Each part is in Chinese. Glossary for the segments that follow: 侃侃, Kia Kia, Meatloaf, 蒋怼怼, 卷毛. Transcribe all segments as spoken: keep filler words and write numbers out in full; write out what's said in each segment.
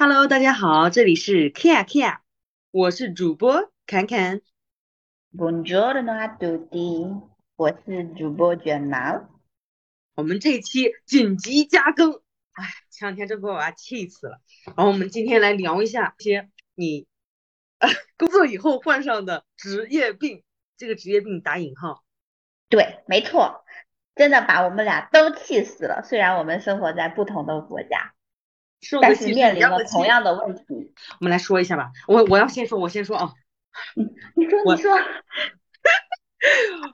Hello， 大家好，这里是 Kia Kia， 我是主播侃侃。Buongiorno a tutti， 我是主播卷毛。我们这一期紧急加更，哎，前两天真把我啊气死了。然后我们今天来聊一下一些你、呃、工作以后患上的职业病，这个职业病打引号。对，没错，真的把我们俩都气死了。虽然我们生活在不同的国家。但是面临了同样的问题，我们来说一下吧。我我要先说，我先说啊。你说，你说。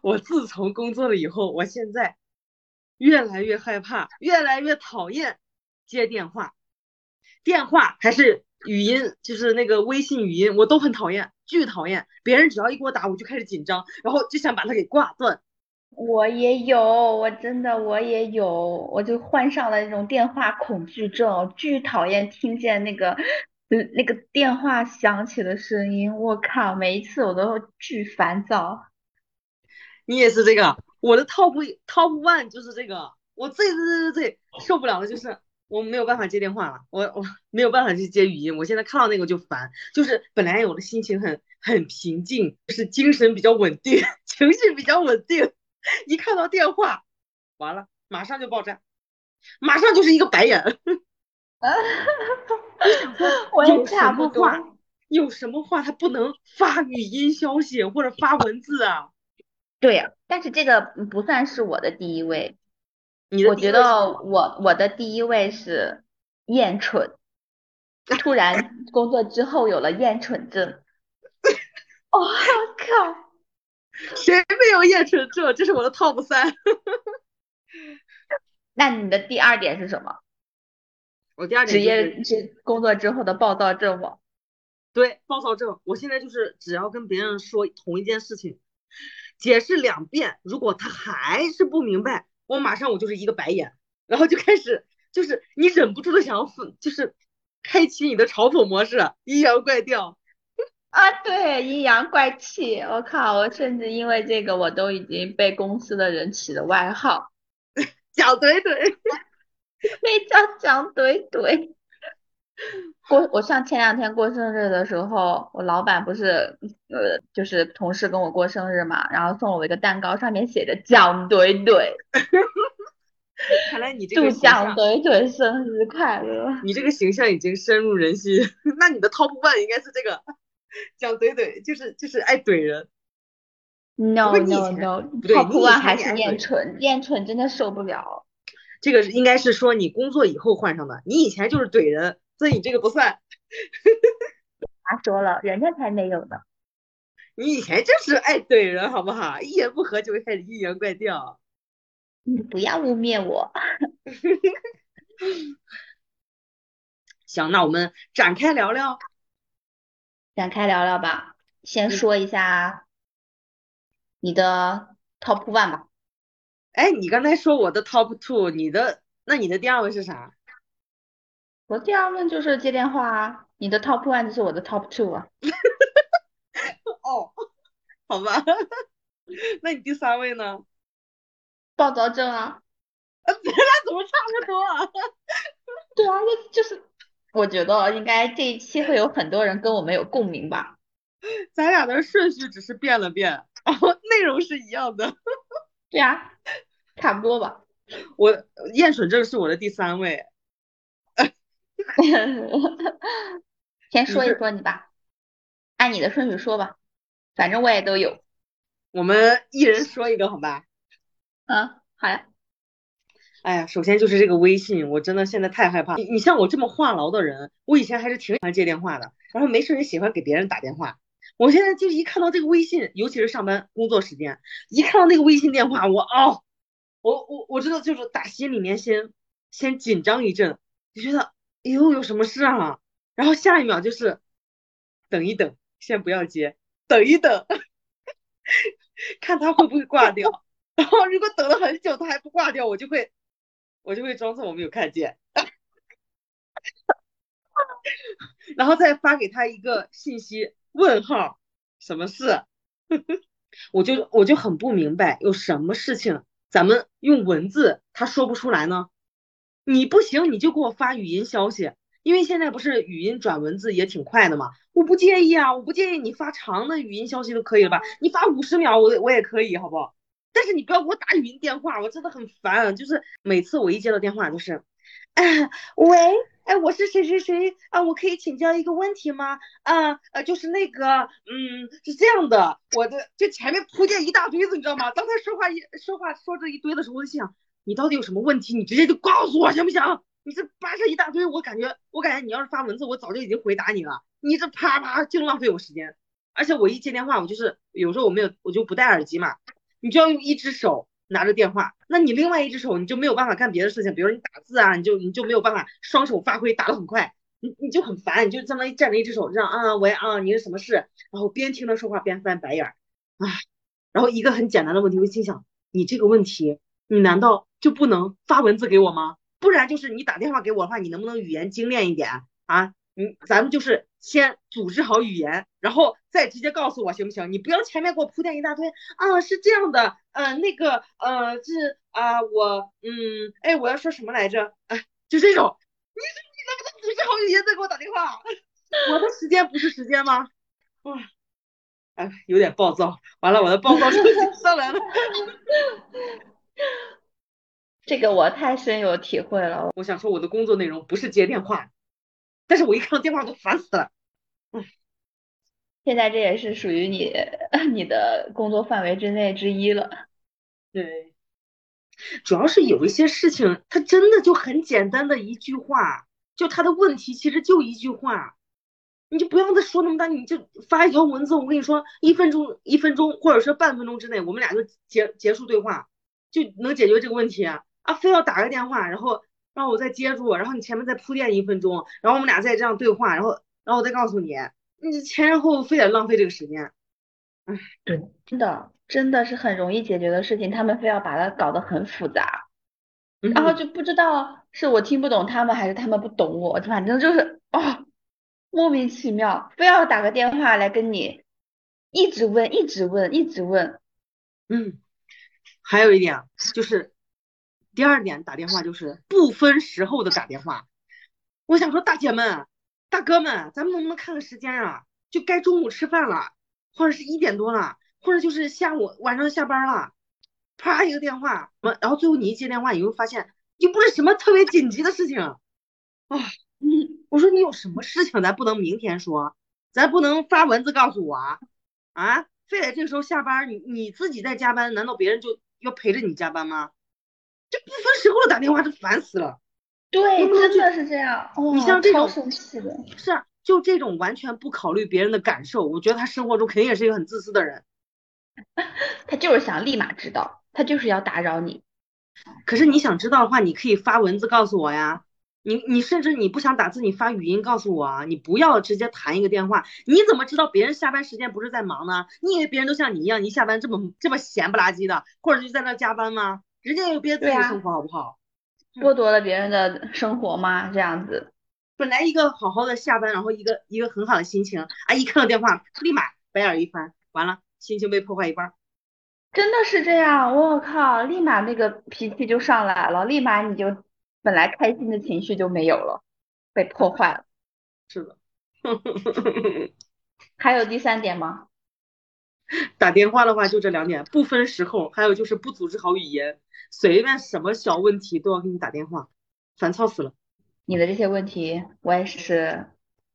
我自从工作了以后，我现在越来越害怕，越来越讨厌接电话，电话还是语音，就是那个微信语音，我都很讨厌，巨讨厌。别人只要一给我打，我就开始紧张，然后就想把它给挂断。我也有，我真的我也有，我就患上了那种电话恐惧症，巨讨厌听见那个、嗯、那个电话响起的声音，我靠，每一次我都巨烦躁。你也是这个，我的 top top one 就是这个，我最最最最受不了的就是我没有办法接电话了，我我没有办法去接语音，我现在看到那个就烦，就是本来我的心情很很平静，就是精神比较稳定，情绪比较稳定。一看到电话完了马上就爆炸，马上就是一个白眼。我也差不多。有什么话他不能发语音消息或者发文字啊？对啊，但是这个不算是我的第一位。你的第一位？我觉得我我的第一位是厌蠢。突然工作之后有了厌蠢症。我、oh, 靠，谁没有厌蠢症？这是我的 top 三。那你的第二点是什么？我第二点、就是、职业工作之后的暴躁症吗？对，暴躁症。我现在就是只要跟别人说同一件事情，解释两遍，如果他还是不明白，我马上我就是一个白眼，然后就开始就是你忍不住的想要就是开启你的嘲讽模式，阴阳怪调。啊，对，阴阳怪气，我靠，我甚至因为这个我都已经被公司的人起了外号，蒋怼怼，被叫蒋怼怼。过我上前两天过生日的时候，我老板不是呃就是同事跟我过生日嘛，然后送了我一个蛋糕，上面写着蒋怼怼。看来你这个蒋怼怼生日快乐，你这个形象已经深入人心。那你的 top one 应该是这个。讲怼怼就是就是爱怼人 ，no no no， top one 还是厌蠢，厌蠢真的受不了。这个应该是说你工作以后患上的，你以前就是怼人，所以你这个不算。他说了，人家才没有呢。你以前就是爱怼人，好不好？一言不合就会开始阴阳怪调。你不要污蔑我。行，那我们展开聊聊。展开聊聊吧，先说一下你的 top one 吧。哎，你刚才说我的 top two， 你的那你的第二位是啥？我第二位就是接电话啊，你的 top one 就是我的 top two 啊。哦，好吧，那你第三位呢？暴躁症啊。咱俩怎么差不多啊？对啊，那就是。我觉得应该这一期会有很多人跟我们有共鸣吧。咱俩的顺序只是变了变，然后内容是一样的。对啊，差不多吧。我厌蠢症是我的第三位。先说一说你吧，按你的顺序说吧，反正我也都有。我们一人说一个，好吧？嗯，好呀。哎呀，首先就是这个微信，我真的现在太害怕。你, 你像我这么话痨的人，我以前还是挺喜欢接电话的，然后没事也喜欢给别人打电话。我现在就是一看到这个微信，尤其是上班工作时间，一看到那个微信电话，我哦，我我我真的就是打心里面先先紧张一阵，就觉得哎呦有什么事啊？然后下一秒就是等一等，先不要接，等一等，看他会不会挂掉。然后如果等了很久他还不挂掉，我就会。我就会装作我没有看见，然后再发给他一个信息问号，什么事？我就我就很不明白，有什么事情咱们用文字他说不出来呢？你不行你就给我发语音消息，因为现在不是语音转文字也挺快的嘛，我不介意啊，我不介意你发长的语音消息都可以了吧，你发五十秒我我也可以，好不好？但是你不要给我打语音电话，我真的很烦。就是每次我一接到电话就是，哎、呃，喂，哎、呃，我是谁谁谁啊、呃，我可以请教一个问题吗？啊、呃，呃，就是那个，嗯，是这样的，我的就前面铺垫一大堆子，你知道吗？当他说话一说话说这一堆的时候，我就想，你到底有什么问题？你直接就告诉我行不行？你这扒上一大堆，我感觉我感觉你要是发文字，我早就已经回答你了，你这啪啪就浪费我时间。而且我一接电话，我就是有时候我没有，我就不戴耳机嘛。你就要用一只手拿着电话，那你另外一只手你就没有办法干别的事情，比如你打字啊，你就你就没有办法双手发挥，打得很快，你你就很烦，你就这么站着一只手这样啊喂啊，你是什么事？然后边听他说话边翻白眼儿啊，然后一个很简单的问题，我心想，你这个问题，你难道就不能发文字给我吗？不然就是你打电话给我的话，你能不能语言精炼一点啊？你咱们就是先组织好语言，然后再直接告诉我行不行？你不要前面给我铺垫一大堆啊！是这样的，呃，那个，呃，是啊、呃，我，嗯，哎，我要说什么来着？哎、啊，就这种，你你能不能组织好语言再给我打电话？我的时间不是时间吗？哇，哎，有点暴躁，完了，我的暴躁情绪上来了。这个我太深有体会了。我想说，我的工作内容不是接电话。但是我一看到电话都烦死了，嗯，现在这也是属于你你的工作范围之内之一了。对，主要是有一些事情，它真的就很简单的一句话，就它的问题其实就一句话，你就不要再说那么大，你就发一条文字，我跟你说，一分钟一分钟或者说半分钟之内，我们俩就结结束对话，就能解决这个问题啊！啊，非要打个电话，然后。然后我再接住，然后你前面再铺垫一分钟，然后我们俩再这样对话，然后然后我再告诉你，你前然后非得浪费这个时间。唉，对，真的真的是很容易解决的事情，他们非要把它搞得很复杂，嗯、然后就不知道是我听不懂他们还是他们不懂我，反正就是哦，莫名其妙，非要打个电话来跟你一直问一直问一直问。嗯，还有一点就是。第二点，打电话就是不分时候的打电话。我想说，大姐们、大哥们，咱们能不能看个时间啊？就该中午吃饭了，或者是一点多了，或者就是下午晚上下班了，啪一个电话，然后最后你一接电话，你会发现又不是什么特别紧急的事情啊。你我说你有什么事情，咱不能明天说，咱不能发文字告诉我啊啊！非得这个时候下班，你你自己在加班，难道别人就要陪着你加班吗？这不分时候的打电话，这烦死了。对，真的是这样。你像这种，是啊，就这种完全不考虑别人的感受，我觉得他生活中肯定也是一个很自私的人。他就是想立马知道，他就是要打扰你。可是你想知道的话，你可以发文字告诉我呀。你你甚至你不想打字，你发语音告诉我啊。你不要直接谈一个电话。你怎么知道别人下班时间不是在忙呢？你以为别人都像你一样，你下班这么这么闲不拉几的，或者就在那加班吗？人家有别自己生活好不好、啊、剥夺了别人的生活吗？这样子本来一个好好的下班，然后一个一个很好的心情啊，一看到电话立马白眼一翻，完了心情被破坏一半。真的是这样，我靠，立马那个脾气就上来了，立马你就本来开心的情绪就没有了，被破坏了。是的。还有第三点吗？打电话的话就这两点，不分时候，还有就是不组织好语言，随便什么小问题都要给你打电话，烦躁死了。你的这些问题我也是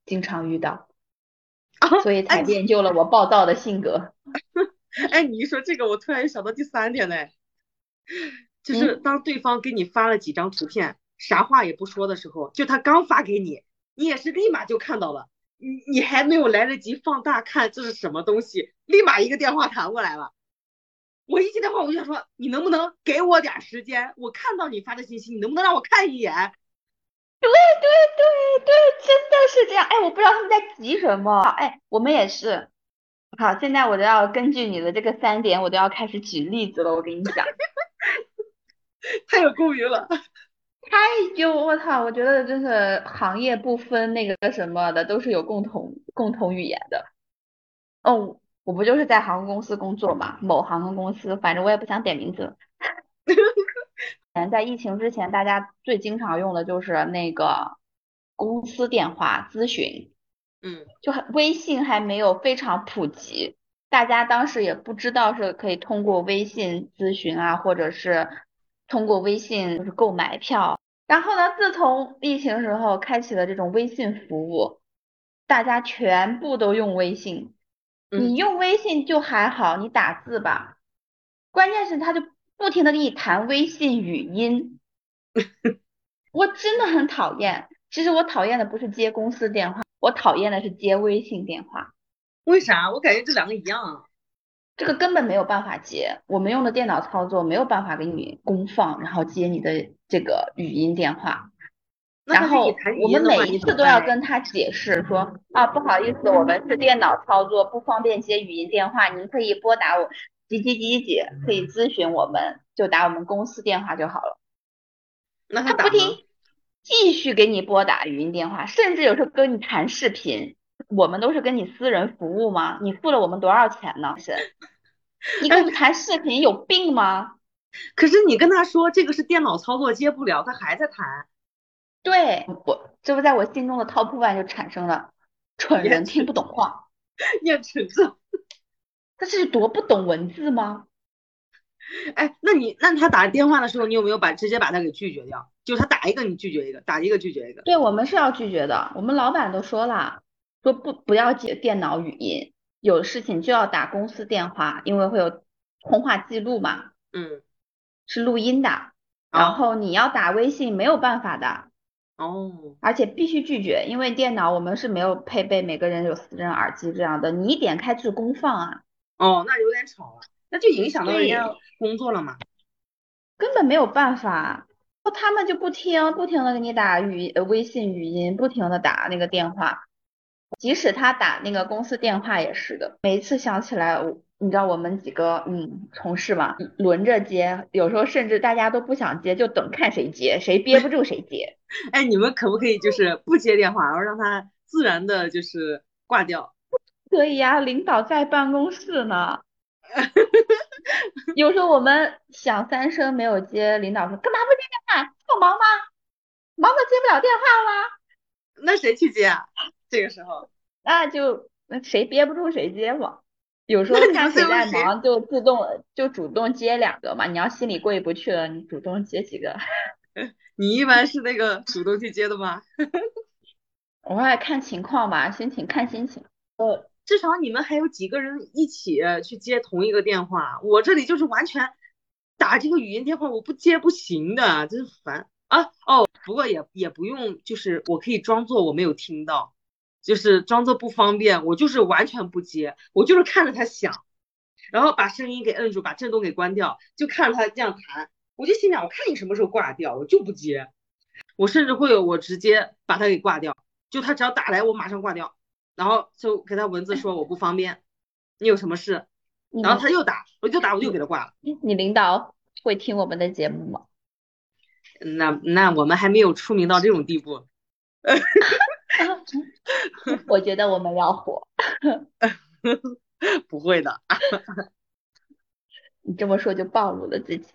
经常遇到、啊、所以才练就了我暴躁的性格。哎，你一说这个我突然想到第三点嘞，就是当对方给你发了几张图片、嗯、啥话也不说的时候，就他刚发给你，你也是立马就看到了，你你还没有来得及放大看这是什么东西，立马一个电话弹过来了。我一接电话我就想说，你能不能给我点时间，我看到你发的信息，你能不能让我看一眼。对对对对，真的是这样。哎，我不知道他们在急什么。哎，我们也是。好，现在我都要根据你的这个三点，我都要开始举例子了。我跟你讲，太有共鸣了。哎呦我操，我觉得真是行业不分那个什么的，都是有共同共同语言的。哦，我不就是在航空公司工作嘛，某航空公司，反正我也不想点名字。在疫情之前，大家最经常用的就是那个公司电话咨询，嗯，就微信还没有非常普及，大家当时也不知道是可以通过微信咨询啊，或者是通过微信就是购买票。然后呢，自从疫情时候开启了这种微信服务，大家全部都用微信。你用微信就还好，你打字吧，关键是他就不停的跟你谈微信语音，我真的很讨厌。其实我讨厌的不是接公司电话，我讨厌的是接微信电话。为啥？我感觉这两个一样，这个根本没有办法接，我们用的电脑操作没有办法给你公放然后接你的这个语音电话。然后我们每一次都要跟他解释说啊，不好意思，我们是电脑操作，不方便接语音电话，您可以拨打我几几几几，可以咨询我们，就打我们公司电话就好了。那他不听，继续给你拨打语音电话，甚至有时候跟你谈视频。我们都是跟你私人服务吗？你付了我们多少钱呢？是你跟我们谈视频有病吗？可是你跟他说这个是电脑操作接不了，他还在谈。对，我这不在我心中的 top one 就产生了蠢人听不懂话，也蠢字，他是多不懂文字吗？哎，那你那他打电话的时候，你有没有把直接把他给拒绝掉？就是他打一个你拒绝一个，打一个拒绝一个。对，我们是要拒绝的，我们老板都说了，说不不要接电脑语音，有事情就要打公司电话，因为会有通话记录嘛，嗯，是录音的，哦、然后你要打微信没有办法的。哦，而且必须拒绝，因为电脑我们是没有配备每个人有私人耳机这样的，你一点开就公放啊。哦，那有点吵了，那就影响到人家工作了嘛，根本没有办法。他们就不听，不停的给你打语微信语音，不停的打那个电话，即使他打那个公司电话也是的。每一次想起来，你知道我们几个嗯同事嘛，轮着接，有时候甚至大家都不想接，就等看谁接，谁憋不住谁接。哎，你们可不可以就是不接电话，然后让他自然的就是挂掉？可以呀、啊，领导在办公室呢。有时候我们想三声没有接，领导说干嘛不接电话？这么忙吗？忙的接不了电话吗？那谁去接啊？这个时候那就谁憋不住谁接嘛。有时候看谁在忙就自动就主动接两个嘛，你要心里过意不去了，你主动接几个。你一般是那个主动去接的吗？我还看情况吧，心情看心情。呃，至少你们还有几个人一起去接同一个电话，我这里就是完全打这个语音电话我不接不行的，真烦啊！哦，不过也也不用，就是我可以装作我没有听到，就是装作不方便，我就是完全不接，我就是看着他响，然后把声音给摁住，把震动给关掉，就看着他这样弹，我就心想我看你什么时候挂掉，我就不接。我甚至会有我直接把他给挂掉，就他只要打来我马上挂掉，然后就给他文字说我不方便，你有什么事，然后他又打我就打我就给他挂了。你领导会听我们的节目吗？那那我们还没有出名到这种地步。我觉得我们要火。不会的。你这么说就暴露了自己。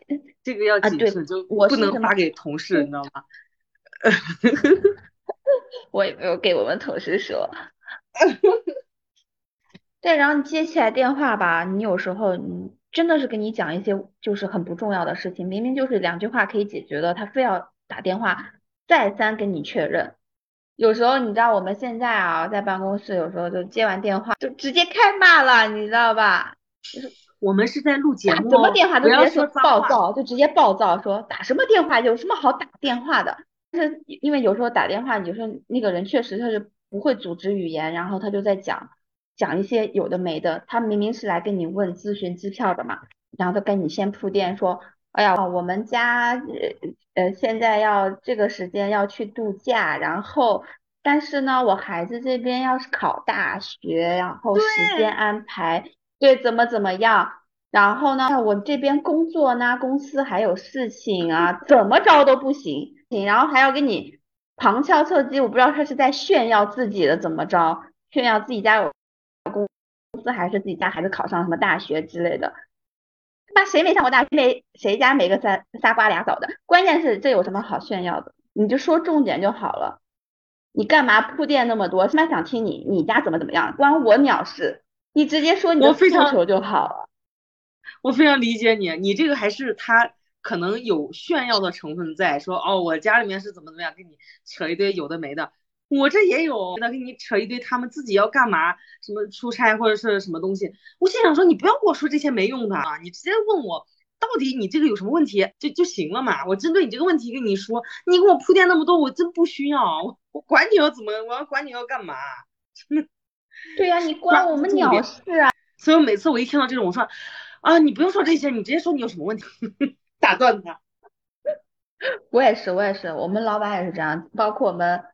这个要谨慎、啊、就不能发给同事你知道吗？我也没有给我们同事说。对，然后你接起来电话吧，你有时候你真的是跟你讲一些就是很不重要的事情，明明就是两句话可以解决的，他非要打电话再三跟你确认。有时候你知道我们现在啊，在办公室有时候就接完电话就直接开骂了，你知道吧？我们是在录节目，打什么电话都直接说暴躁，就直接暴躁说打什么电话，有什么好打电话的？但是因为有时候打电话，有时候那个人确实他是不会组织语言，然后他就在讲讲一些有的没的。他明明是来跟你问咨询机票的嘛，然后他跟你先铺垫说，哎呀，我们家呃现在要这个时间要去度假，然后但是呢我孩子这边要是考大学，然后时间安排 对, 对怎么怎么样，然后呢我这边工作呢公司还有事情啊，怎么着都不行，然后还要给你旁敲侧击，我不知道他是在炫耀自己的怎么着，炫耀自己家有公司还是自己家孩子考上什么大学之类的。那谁没上过大学？没谁家没个三仨瓜俩枣的。关键是这有什么好炫耀的？你就说重点就好了。你干嘛铺垫那么多，他妈想听你你家怎么怎么样，关我鸟事，你直接说你的诉求就好了。我非常理解你，你这个还是他可能有炫耀的成分在，说哦我家里面是怎么怎么样，跟你扯一堆有的没的。我这也有那跟你扯一堆他们自己要干嘛，什么出差或者是什么东西。我心想说你不要跟我说这些没用的啊，你直接问我到底你这个有什么问题就就行了嘛，我针对你这个问题跟你说，你给我铺垫那么多我真不需要，我, 我管你要怎么，我要管你要干嘛。对呀、啊，你关我们鸟事啊。所以每次我一听到这种我说啊你不用说这些，你直接说你有什么问题。打断他。我也是我也是我们老板也是这样，包括我们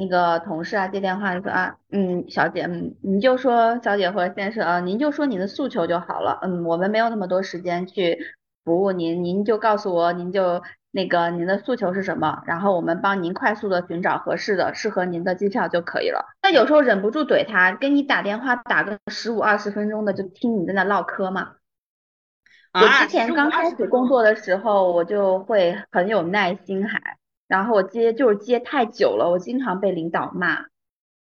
那个同事啊接电话就说啊嗯小姐嗯你就说小姐或者先生啊您就说您的诉求就好了，嗯我们没有那么多时间去服务您，您就告诉我您就那个您的诉求是什么，然后我们帮您快速的寻找合适的适合您的机票就可以了。那有时候忍不住怼他，跟你打电话打个十五二十分钟的就听你在那唠嗑嘛。我之前刚开始工作的时候我就会很有耐心还。然后我接就是接太久了，我经常被领导骂。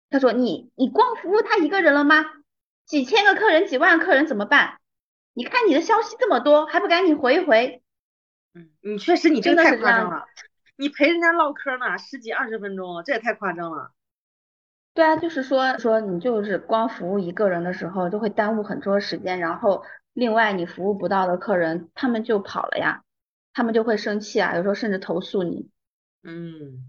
他说你你光服务他一个人了吗？几千个客人几万客人怎么办？你看你的消息这么多，还不赶紧回一回？嗯，你确实你这个太夸张了，你陪人家唠嗑呢，十几二十分钟，这也太夸张了。对啊，就是说说你就是光服务一个人的时候，就会耽误很多时间，然后另外你服务不到的客人他们就跑了呀，他们就会生气啊，有时候甚至投诉你。嗯，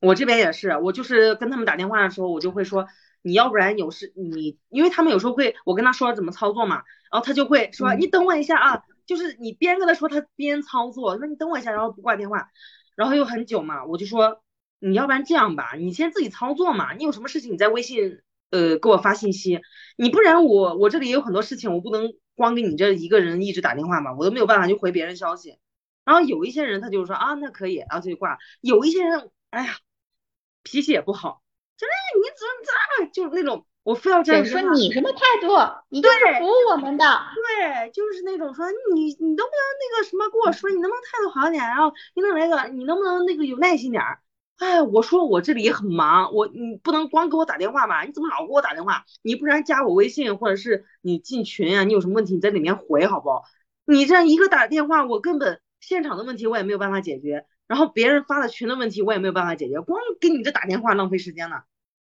我这边也是，我就是跟他们打电话的时候我就会说你要不然有事你，因为他们有时候会我跟他说怎么操作嘛，然后他就会说、嗯、你等我一下啊，就是你边跟他说他边操作，那你等我一下，然后不挂电话，然后又很久嘛，我就说你要不然这样吧，你先自己操作嘛，你有什么事情你在微信呃给我发信息，你不然我我这里也有很多事情，我不能光给你这一个人一直打电话嘛，我都没有办法去回别人消息。然后有一些人他就说啊那可以，然后就挂。有一些人哎呀脾气也不好，就哎你怎么咋，就是那种我非要这样说你什么态度，你就是服务我们的。对，就是那种说你你能不能那个什么跟我说，你能不能态度好点，然后你能那个你能不能那个有耐心点。哎，我说我这里也很忙，我你不能光给我打电话吧，你怎么老给我打电话，你不然加我微信或者是你进群啊，你有什么问题你在里面回好不好，你这样一个打电话我根本现场的问题我也没有办法解决，然后别人发的群的问题我也没有办法解决，光给你这打电话浪费时间了。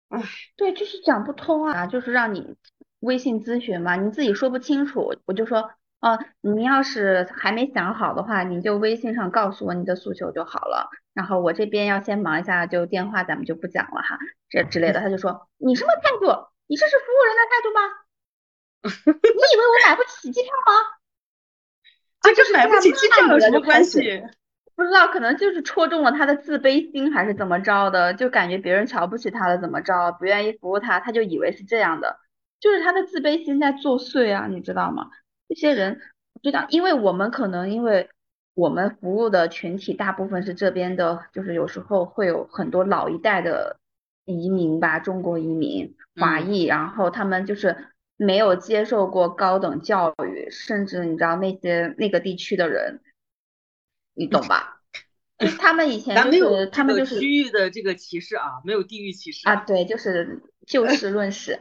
唉，对，就是讲不通啊，就是让你微信咨询嘛，你自己说不清楚，我就说呃，你要是还没想好的话你就微信上告诉我你的诉求就好了，然后我这边要先忙一下，就电话咱们就不讲了哈，这之类的。他就说你什么态度，你这是服务人的态度吗？你以为我买不起机票吗？啊，这买不起机票有什么关系？不知道，可能就是戳中了他的自卑心还是怎么着的，就感觉别人瞧不起他了怎么着，不愿意服务他，他就以为是这样的，就是他的自卑心在作祟啊，你知道吗？这些人知道，因为我们可能因为我们服务的群体大部分是这边的，就是有时候会有很多老一代的移民吧，中国移民华裔、嗯、然后他们就是没有接受过高等教育，甚至你知道那些那个地区的人你懂吧，就是他们以前就是他们就是区域的这个歧视啊，没有地域歧视啊，对，就是就事论事。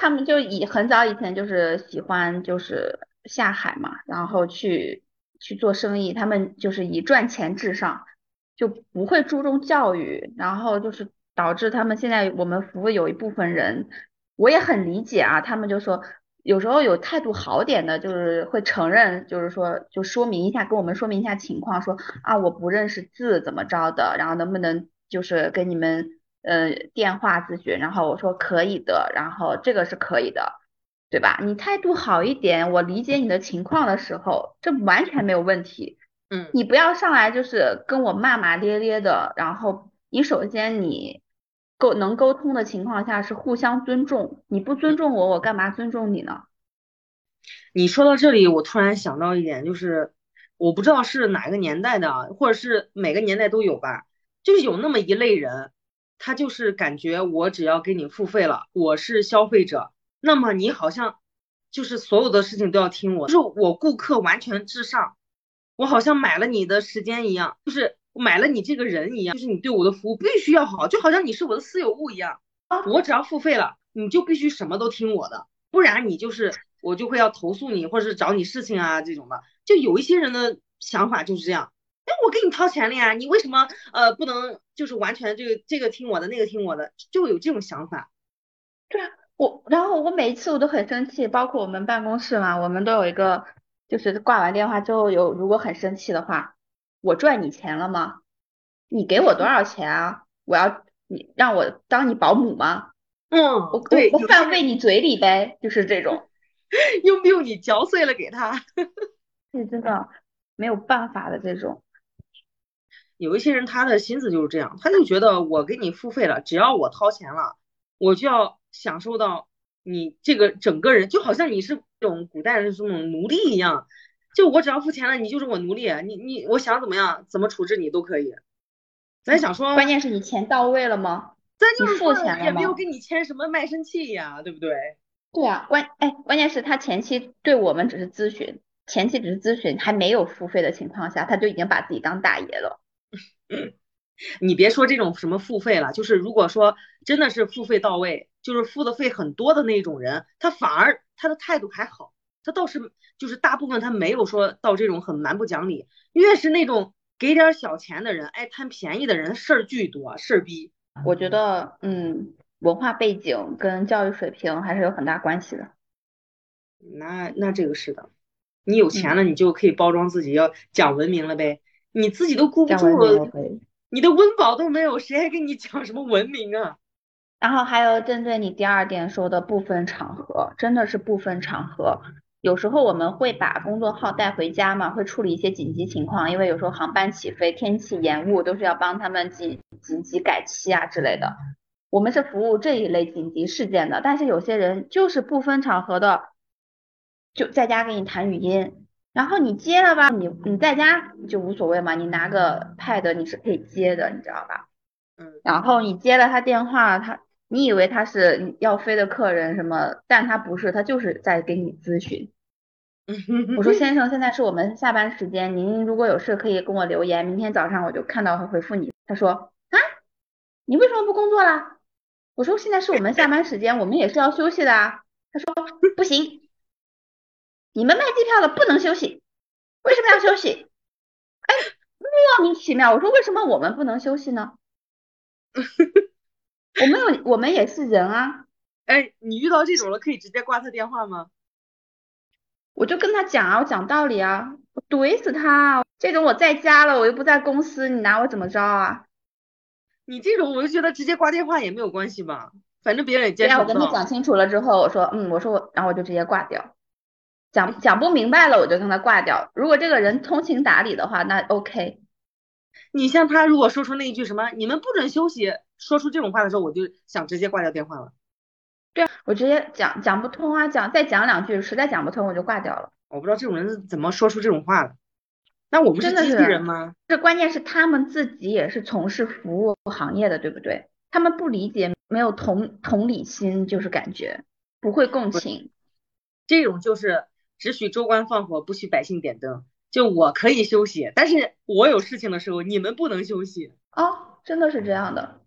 他们就以很早以前就是喜欢就是下海嘛，然后去去做生意，他们就是以赚钱至上，就不会注重教育，然后就是导致他们现在我们服务有一部分人我也很理解啊，他们就说有时候有态度好点的就是会承认，就是说就说明一下跟我们说明一下情况，说啊我不认识字怎么着的，然后能不能就是跟你们呃电话咨询，然后我说可以的，然后这个是可以的对吧，你态度好一点，我理解你的情况的时候这完全没有问题。嗯，你不要上来就是跟我骂骂咧咧的，然后你首先你能沟通的情况下是互相尊重，你不尊重我我干嘛尊重你呢？你说到这里我突然想到一点，就是我不知道是哪个年代的，或者是每个年代都有吧，就是有那么一类人，他就是感觉我只要给你付费了，我是消费者，那么你好像就是所有的事情都要听我，就是我顾客完全至上，我好像买了你的时间一样，就是我买了你这个人一样，就是你对我的服务必须要好，就好像你是我的私有物一样，我只要付费了你就必须什么都听我的，不然你就是我就会要投诉你或者是找你事情啊这种的。就有一些人的想法就是这样，哎，我给你掏钱了呀，你为什么呃不能就是完全这个这个听我的那个听我的，就有这种想法。对啊，我然后我每一次我都很生气，包括我们办公室嘛，我们都有一个就是挂完电话之后有如果很生气的话，我赚你钱了吗？你给我多少钱啊？我要你让我当你保姆吗？嗯，我对我饭喂你嘴里呗，就是这种。用不用你嚼碎了给他？对，真的没有办法的这种。有一些人他的心思就是这样，他就觉得我给你付费了，只要我掏钱了，我就要享受到你这个整个人，就好像你是这种古代人这种奴隶一样，就我只要付钱了，你就是我奴隶，你你我想怎么样怎么处置你都可以。咱想说，关键是你钱到位了吗？咱就是付钱了吗？也没有跟你签什么卖身契呀、啊，对不对？对啊，关哎，关键是他前期对我们只是咨询，前期只是咨询，还没有付费的情况下，他就已经把自己当大爷了。你别说这种什么付费了，就是如果说真的是付费到位，就是付的费很多的那种人，他反而他的态度还好，他倒是就是大部分他没有说到这种很蛮不讲理。越是那种给点小钱的人，哎，贪便宜的人，事儿巨多，事儿逼。我觉得，嗯。文化背景跟教育水平还是有很大关系的。那那这个是的，你有钱了，你就可以包装自己，要讲文明了呗。你自己都顾不住了，你的温饱都没有，谁还跟你讲什么文明啊？然后还有针对你第二点说的部分场合，真的是部分场合。有时候我们会把公众号带回家嘛，会处理一些紧急情况，因为有时候航班起飞、天气延误都是要帮他们紧急改期啊之类的。我们是服务这一类紧急事件的，但是有些人就是不分场合的，就在家给你谈语音，然后你接了吧，你你在家就无所谓嘛，你拿个 pad 你是可以接的，你知道吧？嗯，然后你接了他电话，他你以为他是要飞的客人什么，但他不是，他就是在给你咨询。我说先生，现在是我们下班时间，您如果有事可以跟我留言，明天早上我就看到会回复你。他说啊，你为什么不工作啦？我说现在是我们下班时间，我们也是要休息的啊。他说不行，你们卖机票的不能休息。为什么要休息？哎，莫名其妙。我说为什么我们不能休息呢？我们有我们也是人啊。哎，你遇到这种了可以直接挂他电话吗？我就跟他讲啊，我讲道理啊，我怼死他啊！这种我在家了，我又不在公司，你拿我怎么着啊？你这种我就觉得直接挂电话也没有关系吧，反正别人也接受不到。我跟他讲清楚了之后，我说嗯，我说我，然后我就直接挂掉。讲讲不明白了，我就跟他挂掉。如果这个人通情达理的话，那 OK。你像他如果说出那一句什么“你们不准休息”，说出这种话的时候，我就想直接挂掉电话了。对啊，我直接讲讲不通啊，讲再讲两句，实在讲不通我就挂掉了。我不知道这种人是怎么说出这种话的。那我们是机器人吗？这关键是他们自己也是从事服务行业的，对不对？他们不理解，没有同同理心，就是感觉不会共情。这种就是只许州官放火，不许百姓点灯。就我可以休息，但是我有事情的时候，你们不能休息。哦，真的是这样的。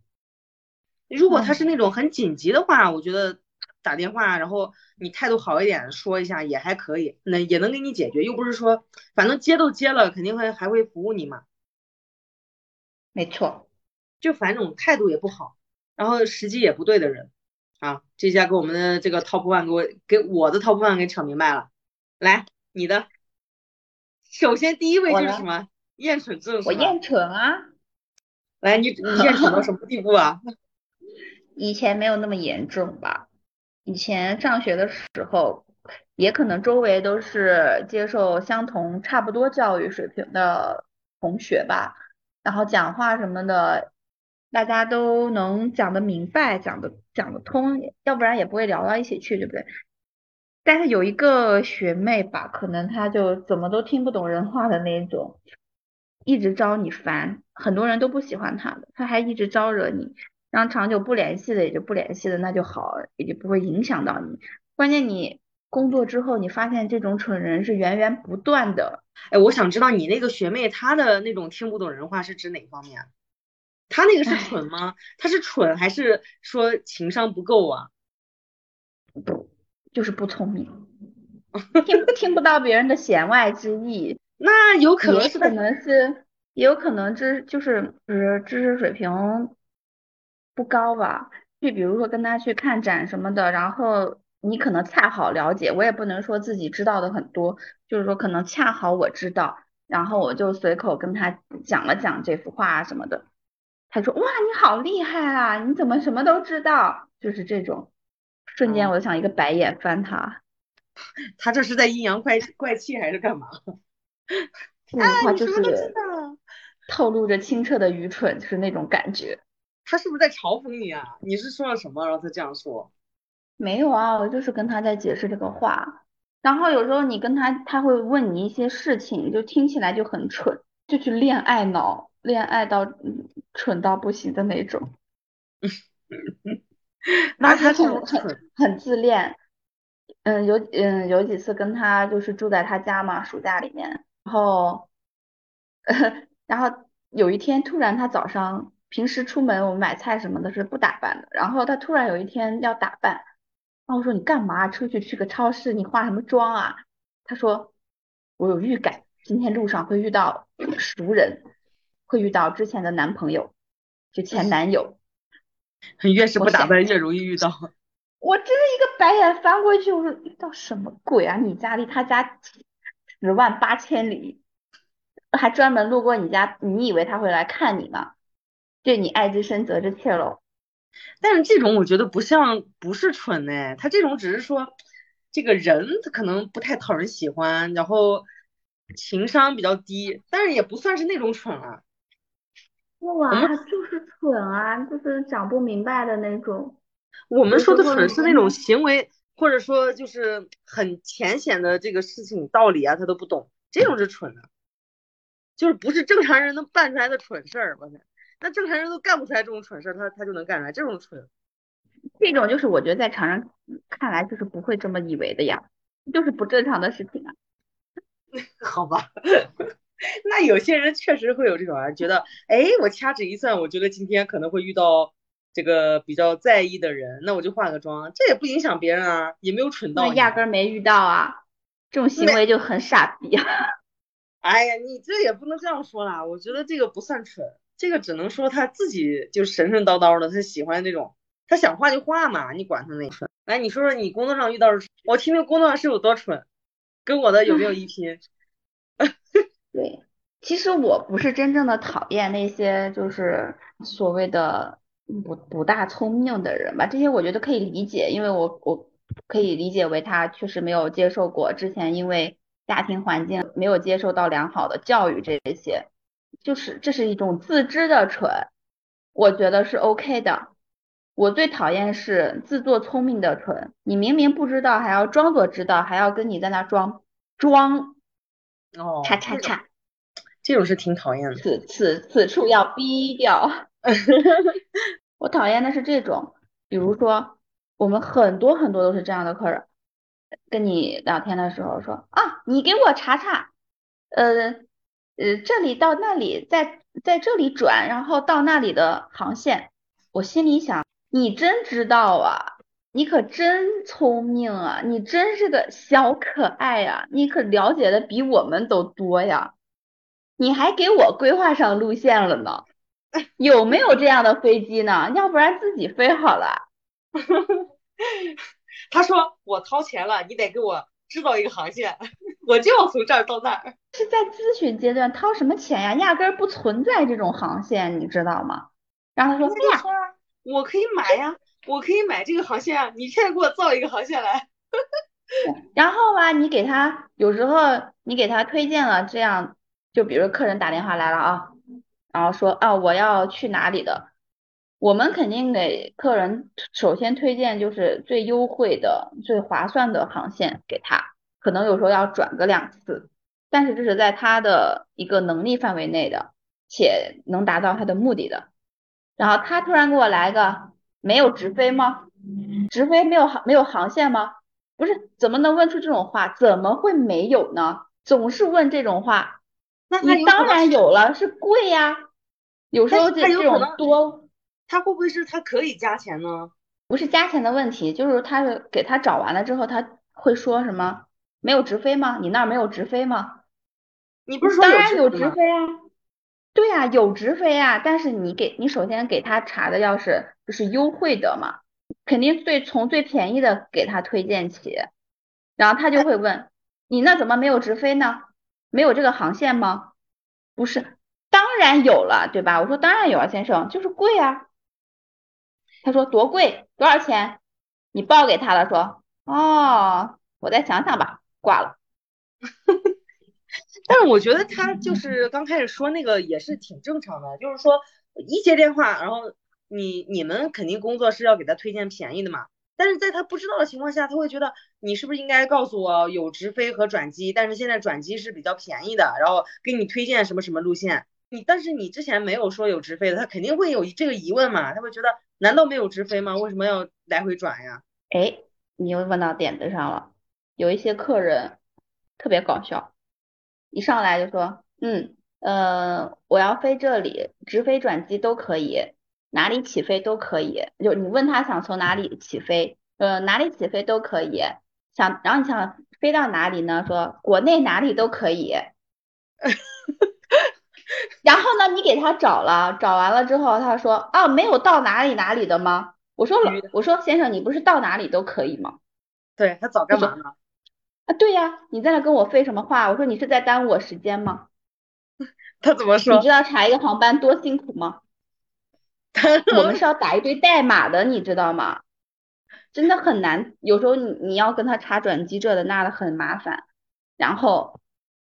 如果他是那种很紧急的话，嗯、我觉得打电话，然后你态度好一点说一下也还可以，那也能给你解决，又不是说反正接都接了肯定会还会服务你嘛。没错，就反正这种态度也不好，然后时机也不对的人啊，这下给我们的这个 top one 给我给我的 top one 给扯明白了。来，你的首先第一位就是什么？厌蠢症。我厌蠢啊。来，你你厌蠢到什么地步啊？以前没有那么严重吧，以前上学的时候，也可能周围都是接受相同差不多教育水平的同学吧，然后讲话什么的，大家都能讲得明白，讲得讲得通，要不然也不会聊到一起去，对不对？但是有一个学妹吧，可能她就怎么都听不懂人话的那种，一直招你烦，很多人都不喜欢她的，她还一直招惹你。让长久不联系的也就不联系的，那就好，也就不会影响到你。关键你工作之后，你发现这种蠢人是源源不断的。哎，我想知道你那个学妹她的那种听不懂人话是指哪方面啊？她那个是蠢吗？她是蠢还是说情商不够啊？就是不聪明，听听不到别人的弦外之意。那有可能是，可能是，也有可能知就是知知识水平不高吧。去比如说跟他去看展什么的，然后你可能恰好了解，我也不能说自己知道的很多，就是说可能恰好我知道，然后我就随口跟他讲了讲这幅画啊什么的，他说哇你好厉害啊，你怎么什么都知道，就是这种瞬间我想一个白眼翻他。嗯、他这是在阴阳怪怪气还是干嘛？哎，你什么都知道，透露着清澈的愚蠢，就是那种感觉。他是不是在嘲讽你啊？你是说了什么然后他这样说？没有啊，我就是跟他在解释这个话。然后有时候你跟他，他会问你一些事情，就听起来就很蠢，就去恋爱脑，恋爱到、嗯、蠢到不行的那种。那他很很很自恋。嗯，有嗯有几次跟他就是住在他家嘛，暑假里面，然后然后有一天突然他早上。平时出门我们买菜什么的是不打扮的，然后他突然有一天要打扮，然后我说你干嘛出去去个超市你化什么妆啊？他说我有预感今天路上会遇到熟人，会遇到之前的男朋友，就前男友。你越是不打扮越容易遇到。我真是一个白眼翻过去，我说遇到什么鬼啊，你家离他家十万八千里，还专门路过你家，你以为他会来看你吗？对你爱之深责之切喽。但是这种我觉得不像不是蠢哎，他这种只是说这个人可能不太讨人喜欢，然后情商比较低，但是也不算是那种蠢啊。哇，他就是蠢啊，就是讲不明白的那种。我们说的蠢是那种行为，或者说就是很浅显的这个事情道理啊，他都不懂，这种是蠢啊，就是不是正常人能办出来的蠢事儿。我想。那正常人都干不出来这种蠢事，他他就能干出来这种蠢，这种就是我觉得在常人看来就是不会这么以为的呀，就是不正常的事情啊。好吧，那有些人确实会有这种啊，觉得哎，我掐指一算，我觉得今天可能会遇到这个比较在意的人，那我就化个妆，这也不影响别人啊，也没有蠢到，压根没遇到啊，这种行为就很傻逼啊。哎呀，你这也不能这样说啦，我觉得这个不算蠢。这个只能说他自己就神神叨叨的，他喜欢那种，他想画就画嘛，你管他那蠢。来，你说说你工作上遇到的，我听听工作上是有多蠢，跟我的有没有一拼？对，其实我不是真正的讨厌那些就是所谓的不不大聪明的人吧，这些我觉得可以理解，因为我我可以理解为他确实没有接受过之前因为家庭环境没有接受到良好的教育这些。就是这是一种自知的蠢，我觉得是 OK 的。我最讨厌是自作聪明的蠢，你明明不知道还要装作知道，还要跟你在那装装哦，叉叉叉，这种是挺讨厌的。此此此处要逼掉。我讨厌的是这种，比如说我们很多很多都是这样的客人，跟你聊天的时候说啊，你给我查查，呃。呃，这里到那里，在在这里转，然后到那里的航线，我心里想，你真知道啊，你可真聪明啊，你真是个小可爱呀、啊，你可了解的比我们都多呀，你还给我规划上路线了呢，有没有这样的飞机呢？要不然自己飞好了。他说我掏钱了，你得给我知道一个航线。我就要从这儿到那儿，是在咨询阶段掏什么钱呀？压根儿不存在这种航线，你知道吗？然后他说：“哎呀，我可以买呀，我可以买这个航线啊！你现在给我造一个航线来。”然后吧、啊，你给他有时候你给他推荐了这样，就比如客人打电话来了啊，然后说啊我要去哪里的，我们肯定给客人首先推荐就是最优惠的、最划算的航线给他。可能有时候要转个两次，但是这是在他的一个能力范围内的，且能达到他的目的的。然后他突然给我来个，没有直飞吗？直飞没有没有航线吗？不是，怎么能问出这种话？怎么会没有呢？总是问这种话，那他你当然有了，是贵呀、啊。有时候这种多，他会不会是他可以加钱呢？不是加钱的问题，就是他给他找完了之后，他会说什么？没有直飞吗？你那儿没有直飞吗？你不是说有直飞吗？当然有直飞啊。对啊，有直飞啊，但是你给你首先给他查的要是就是优惠的嘛，肯定最从最便宜的给他推荐起，然后他就会问、哎、你那怎么没有直飞呢？没有这个航线吗？不是，当然有了，对吧？我说当然有啊，先生，就是贵啊。他说多贵？多少钱？你报给他了？说哦，我再想想吧，挂了。但是我觉得他就是刚开始说那个也是挺正常的，就是说一接电话，然后你你们肯定工作是要给他推荐便宜的嘛，但是在他不知道的情况下，他会觉得你是不是应该告诉我有直飞和转机，但是现在转机是比较便宜的，然后给你推荐什么什么路线，你但是你之前没有说有直飞的，他肯定会有这个疑问嘛，他会觉得难道没有直飞吗？为什么要来回转呀？哎，你又问到点子上了，有一些客人特别搞笑，一上来就说嗯呃，我要飞这里，直飞转机都可以，哪里起飞都可以，就你问他想从哪里起飞，呃，哪里起飞都可以，想然后你想飞到哪里呢？说国内哪里都可以。然后呢，你给他找了，找完了之后，他说啊，没有到哪里哪里的吗？我说我说先生，你不是到哪里都可以吗？对，他早干嘛呢？啊，对呀，你在那跟我废什么话？我说你是在耽误我时间吗？他怎么说？你知道查一个航班多辛苦吗？我们是要打一堆代码的，你知道吗？真的很难，有时候你你要跟他查转机这的那的很麻烦。然后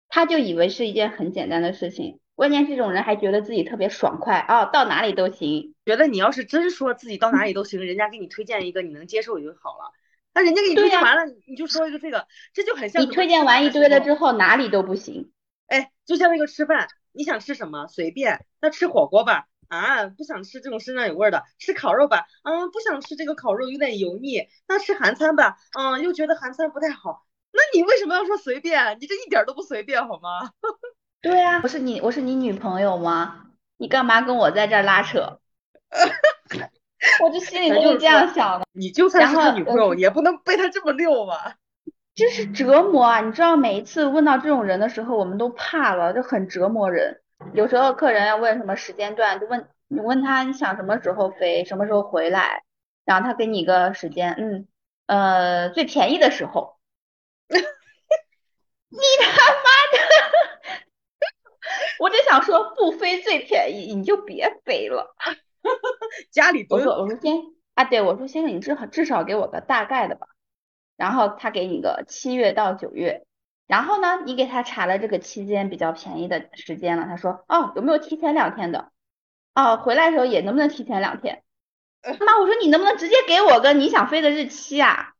他就以为是一件很简单的事情，关键这种人还觉得自己特别爽快啊、哦，到哪里都行。觉得你要是真说自己到哪里都行，人家给你推荐一个你能接受也就好了。那人家给你推荐完了，你就说一个这个，这就很像你推荐完一堆了之后哪里都不行。哎，就像那个吃饭，你想吃什么随便，那吃火锅吧。啊，不想吃这种身上有味的，吃烤肉吧，啊，不想吃这个烤肉有点油腻，那吃韩餐吧，嗯，又觉得韩餐不太好，那你为什么要说随便？你这一点都不随便好吗？对啊，我是你，我是你女朋友吗？你干嘛跟我在这儿拉扯？我就心里就这样想的。你就算是他女朋友，也不能被他这么溜吧？这是折磨啊！你知道，每一次问到这种人的时候，我们都怕了，就很折磨人。有时候客人要问什么时间段，就问你问他你想什么时候飞，什么时候回来，然后他给你一个时间，嗯呃最便宜的时候。你他妈的！我只想说不飞最便宜，你就别飞了。家里蹲。我说我说先啊，对我说先生，你至少至少给我个大概的吧。然后他给你个七月到九月。然后呢，你给他查了这个期间比较便宜的时间了，他说哦，有没有提前两天的？哦，回来的时候也能不能提前两天？那我说你能不能直接给我个你想飞的日期啊？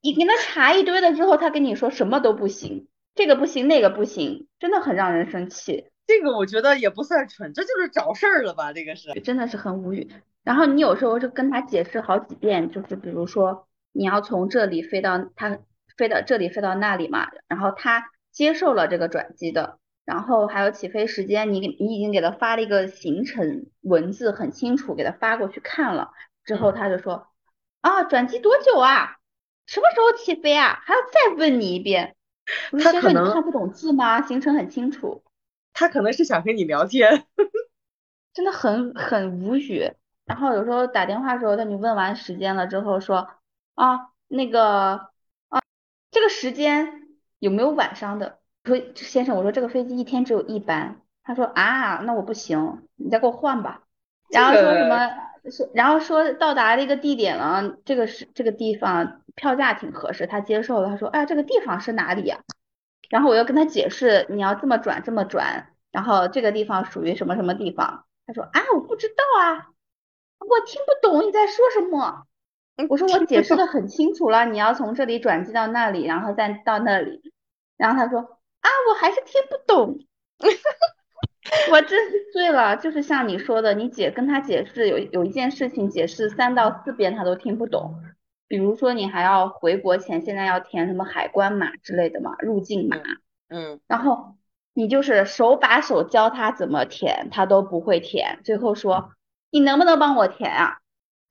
你给他查一堆了之后，他跟你说什么都不行，这个不行那个不行，真的很让人生气。这个我觉得也不算蠢，这就是找事儿了吧？这个是真的是很无语。然后你有时候就跟他解释好几遍，就是比如说你要从这里飞到他。飞到这里飞到那里嘛，然后他接受了这个转机的，然后还有起飞时间，你你已经给他发了一个行程文字很清楚，给他发过去看了之后，他就说啊，转机多久啊？什么时候起飞啊？还要再问你一遍。他可能你看不懂字吗？行程很清楚。他可能是想跟你聊天。真的很很无语。然后有时候打电话的时候，他你问完时间了之后说啊那个。这个时间有没有晚上的？说先生，我说这个飞机一天只有一班。他说啊，那我不行，你再给我换吧。然后说什么？这个、然后说到达这个地点了，这个是这个地方票价挺合适，他接受了。他说哎，这个地方是哪里呀、啊？然后我又跟他解释，你要这么转这么转，然后这个地方属于什么什么地方？他说啊，我不知道啊，我听不懂你在说什么。我说我解释的很清楚了，你要从这里转机到那里，然后再到那里。然后他说啊，我还是听不懂。我真是醉了，就是像你说的，你姐跟他解释有有一件事情解释三到四遍他都听不懂。比如说你还要回国前现在要填什么海关码之类的嘛，入境码，嗯，然后你就是手把手教他怎么填，他都不会填，最后说你能不能帮我填啊？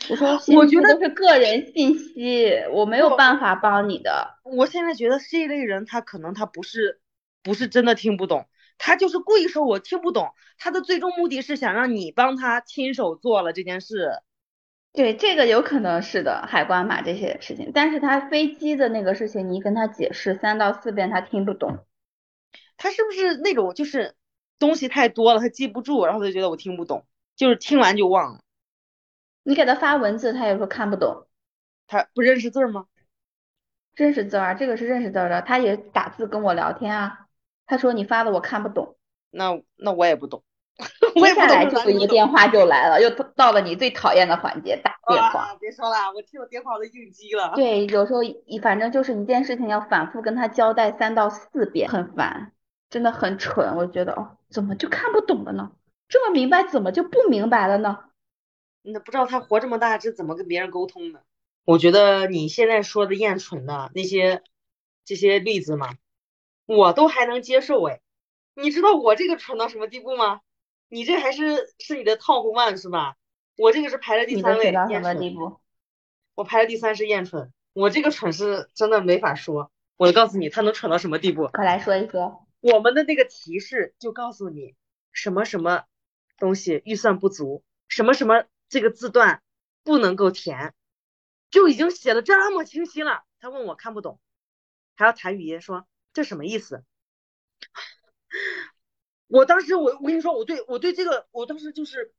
我说我觉得都是个人信息，我没有办法帮你的。我现在觉得这一类人他可能他不是不是真的听不懂，他就是故意说我听不懂，他的最终目的是想让你帮他亲手做了这件事。对，这个有可能是的，海关码这些事情，但是他飞机的那个事情你跟他解释三到四遍他听不懂。他是不是那种就是东西太多了他记不住，然后就觉得我听不懂，就是听完就忘了。你给他发文字他也说看不懂。他不认识字吗？认识字啊，这个是认识字的，他也打字跟我聊天啊，他说你发的我看不懂，那那我也不懂。接下来就是一个电话就来了，又到了你最讨厌的环节，打电话、啊、别说了，我听我电话都应激了。对，有时候反正就是一件事情要反复跟他交代三到四遍，很烦，真的很蠢。我觉得哦，怎么就看不懂了呢？这么明白怎么就不明白了呢？那不知道他活这么大是怎么跟别人沟通的。我觉得你现在说的厌蠢的那些这些例子嘛，我都还能接受。哎，你知道我这个蠢到什么地步吗？你这还是是你的 top one 是吧？我这个是排在第三位。你什么地步？我排在第三是厌蠢。我这个蠢是真的没法说。我告诉你他能蠢到什么地步，快来说一说。我们的那个提示就告诉你什么什么东西预算不足，什么什么这个字段不能够填，就已经写的这么清晰了，他问我看不懂，还要谈语音说这什么意思。我当时我我跟你说我对我对这个我当时就是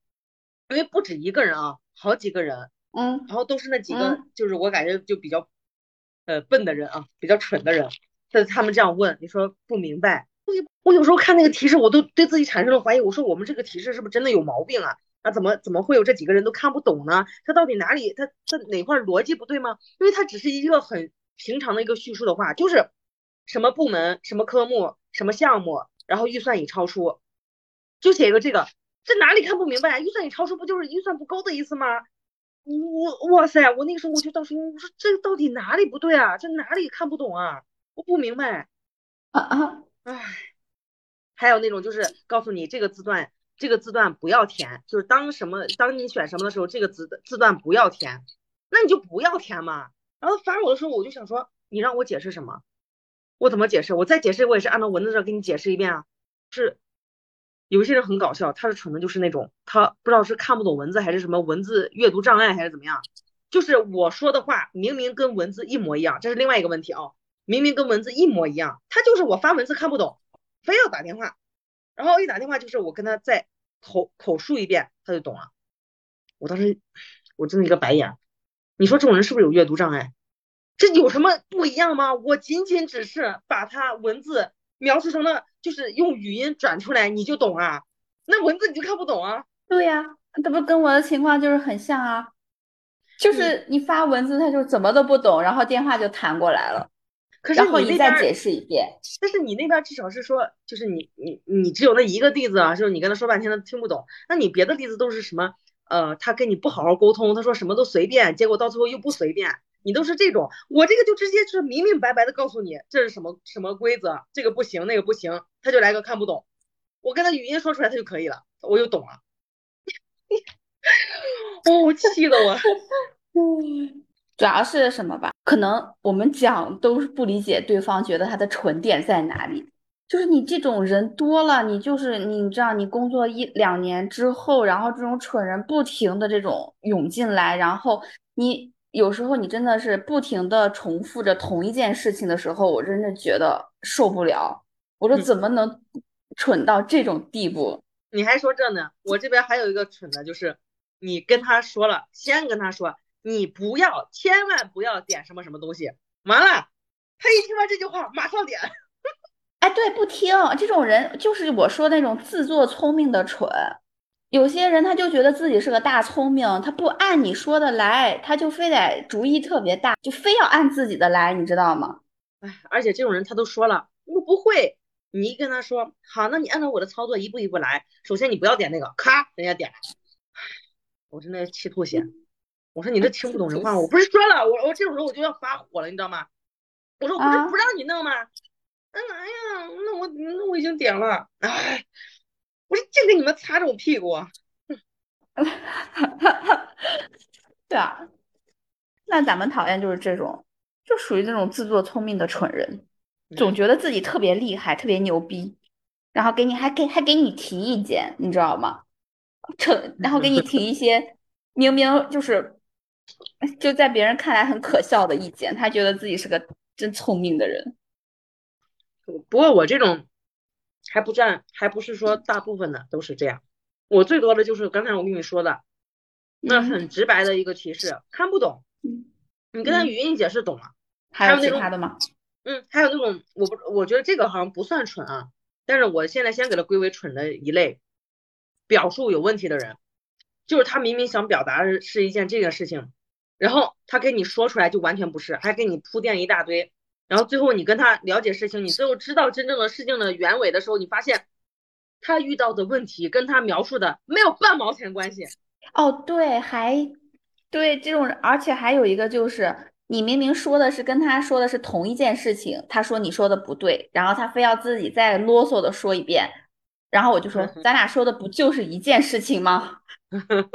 因为不止一个人啊，好几个人，嗯，然后都是那几个、嗯、就是我感觉就比较呃笨的人啊，比较蠢的人，但他们这样问你说不明白。我有时候看那个提示我都对自己产生了怀疑，我说我们这个提示是不是真的有毛病啊？那、啊、怎么怎么会有这几个人都看不懂呢？他到底哪里他他哪块逻辑不对吗？因为他只是一个很平常的一个叙述的话，就是什么部门什么科目什么项目然后预算已超出，就写一个这个，这哪里看不明白啊？预算已超出不就是预算不够的意思吗？我哇塞，我那个时候我就当时我说这到底哪里不对啊？这哪里看不懂啊？我不明白啊啊！唉，还有那种就是告诉你这个字段这个字段不要填，就是当什么当你选什么的时候这个字字段不要填，那你就不要填嘛。然后反正我的时候我就想说你让我解释什么，我怎么解释？我再解释我也是按照文字上给你解释一遍啊。是有些人很搞笑，他是蠢的就是那种他不知道是看不懂文字还是什么文字阅读障碍还是怎么样，就是我说的话明明跟文字一模一样，这是另外一个问题啊，明明跟文字一模一样，他就是我发文字看不懂非要打电话，然后一打电话就是我跟他再口口述一遍他就懂了。我当时我真的一个白眼，你说这种人是不是有阅读障碍？这有什么不一样吗？我仅仅只是把它文字描述成了就是用语音转出来你就懂啊，那文字你就看不懂啊。对呀、啊，这不跟我的情况就是很像啊，就是你发文字他就怎么都不懂，然后电话就弹过来了，可是你然后你再解释一遍。但是你那边至少是说就是你你你只有那一个例子啊，就是你跟他说半天他听不懂，那你别的例子都是什么呃他跟你不好好沟通，他说什么都随便，结果到最后又不随便，你都是这种。我这个就直接就是明明白白的告诉你这是什么什么规则，这个不行那个不行，他就来个看不懂，我跟他语音说出来他就可以了，我就懂了。哦，气得我。主要是什么吧，可能我们讲都是不理解对方觉得他的蠢点在哪里，就是你这种人多了，你就是你知道你工作一两年之后，然后这种蠢人不停的这种涌进来，然后你有时候你真的是不停的重复着同一件事情的时候，我真的觉得受不了。我说怎么能蠢到这种地步？你还说这呢？我这边还有一个蠢的，就是你跟他说了，先跟他说你不要，千万不要点什么什么东西。完了，他一听完这句话马上点。哎，对，不听，这种人就是我说那种自作聪明的蠢。有些人他就觉得自己是个大聪明，他不按你说的来，他就非得主意特别大，就非要按自己的来，你知道吗？哎，而且这种人他都说了我不会，你一跟他说好，那你按照我的操作一步一步来，首先你不要点那个，咔，人家点了，我真的气吐血。我说你这听不懂人话，我不是说了，我我这种时候我就要发火了，你知道吗？我说我不是不让你弄吗？嗯，哎呀，那我那我已经点了，哎，我说净给你们擦这种屁股，对啊，那咱们讨厌就是这种，就属于那种自作聪明的蠢人，总觉得自己特别厉害，特别牛逼，然后给你还给还给你提意见，你知道吗？成，然后给你提一些明明就是。就在别人看来很可笑的意见，他觉得自己是个真聪明的人。不过我这种还不占，还不是说大部分的都是这样。我最多的就是刚才我跟你说的，那很直白的一个提示，嗯、看不懂，嗯、你跟他语音解释懂了。还有其他的吗？嗯，还有那种，我不，我觉得这个好像不算蠢啊，但是我现在先给它归为蠢的一类，表述有问题的人。就是他明明想表达的是一件这个事情，然后他给你说出来就完全不是，还给你铺垫一大堆，然后最后你跟他了解事情，你最后知道真正的事情的原委的时候，你发现他遇到的问题跟他描述的没有半毛钱关系。哦，对，还对这种，而且还有一个就是你明明说的是跟他说的是同一件事情，他说你说的不对，然后他非要自己再啰嗦的说一遍，然后我就说咱俩说的不就是一件事情吗？我说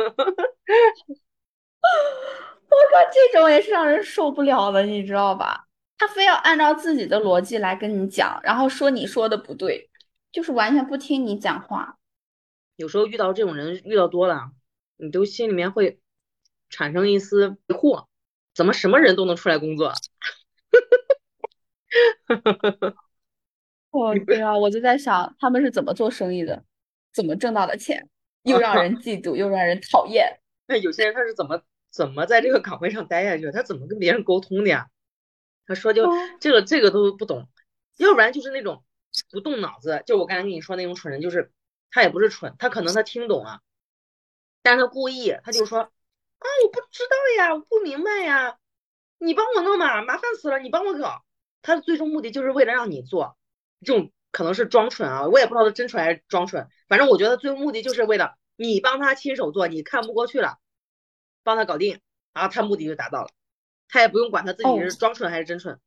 这种也是让人受不了的，你知道吧？他非要按照自己的逻辑来跟你讲，然后说你说的不对，就是完全不听你讲话。有时候遇到这种人遇到多了，你都心里面会产生一丝疑惑，怎么什么人都能出来工作？哦，对啊，我就在想他们是怎么做生意的，怎么挣到的钱，又让人嫉妒，又让人讨厌。那有些人他是怎么怎么在这个岗位上待下去？他怎么跟别人沟通的呀？他说就、哦、这个这个都不懂，要不然就是那种不动脑子，就我刚才跟你说那种蠢人，就是他也不是蠢，他可能他听懂了、啊，但是他故意，他就说啊我不知道呀，我不明白呀，你帮我弄嘛，麻烦死了，你帮我搞。他的最终目的就是为了让你做，这种可能是装蠢啊，我也不知道他真蠢还是装蠢，反正我觉得最终目的就是为了你帮他亲手做，你看不过去了，帮他搞定，然后他目的就达到了，他也不用管他自己是装蠢还是真蠢。哦、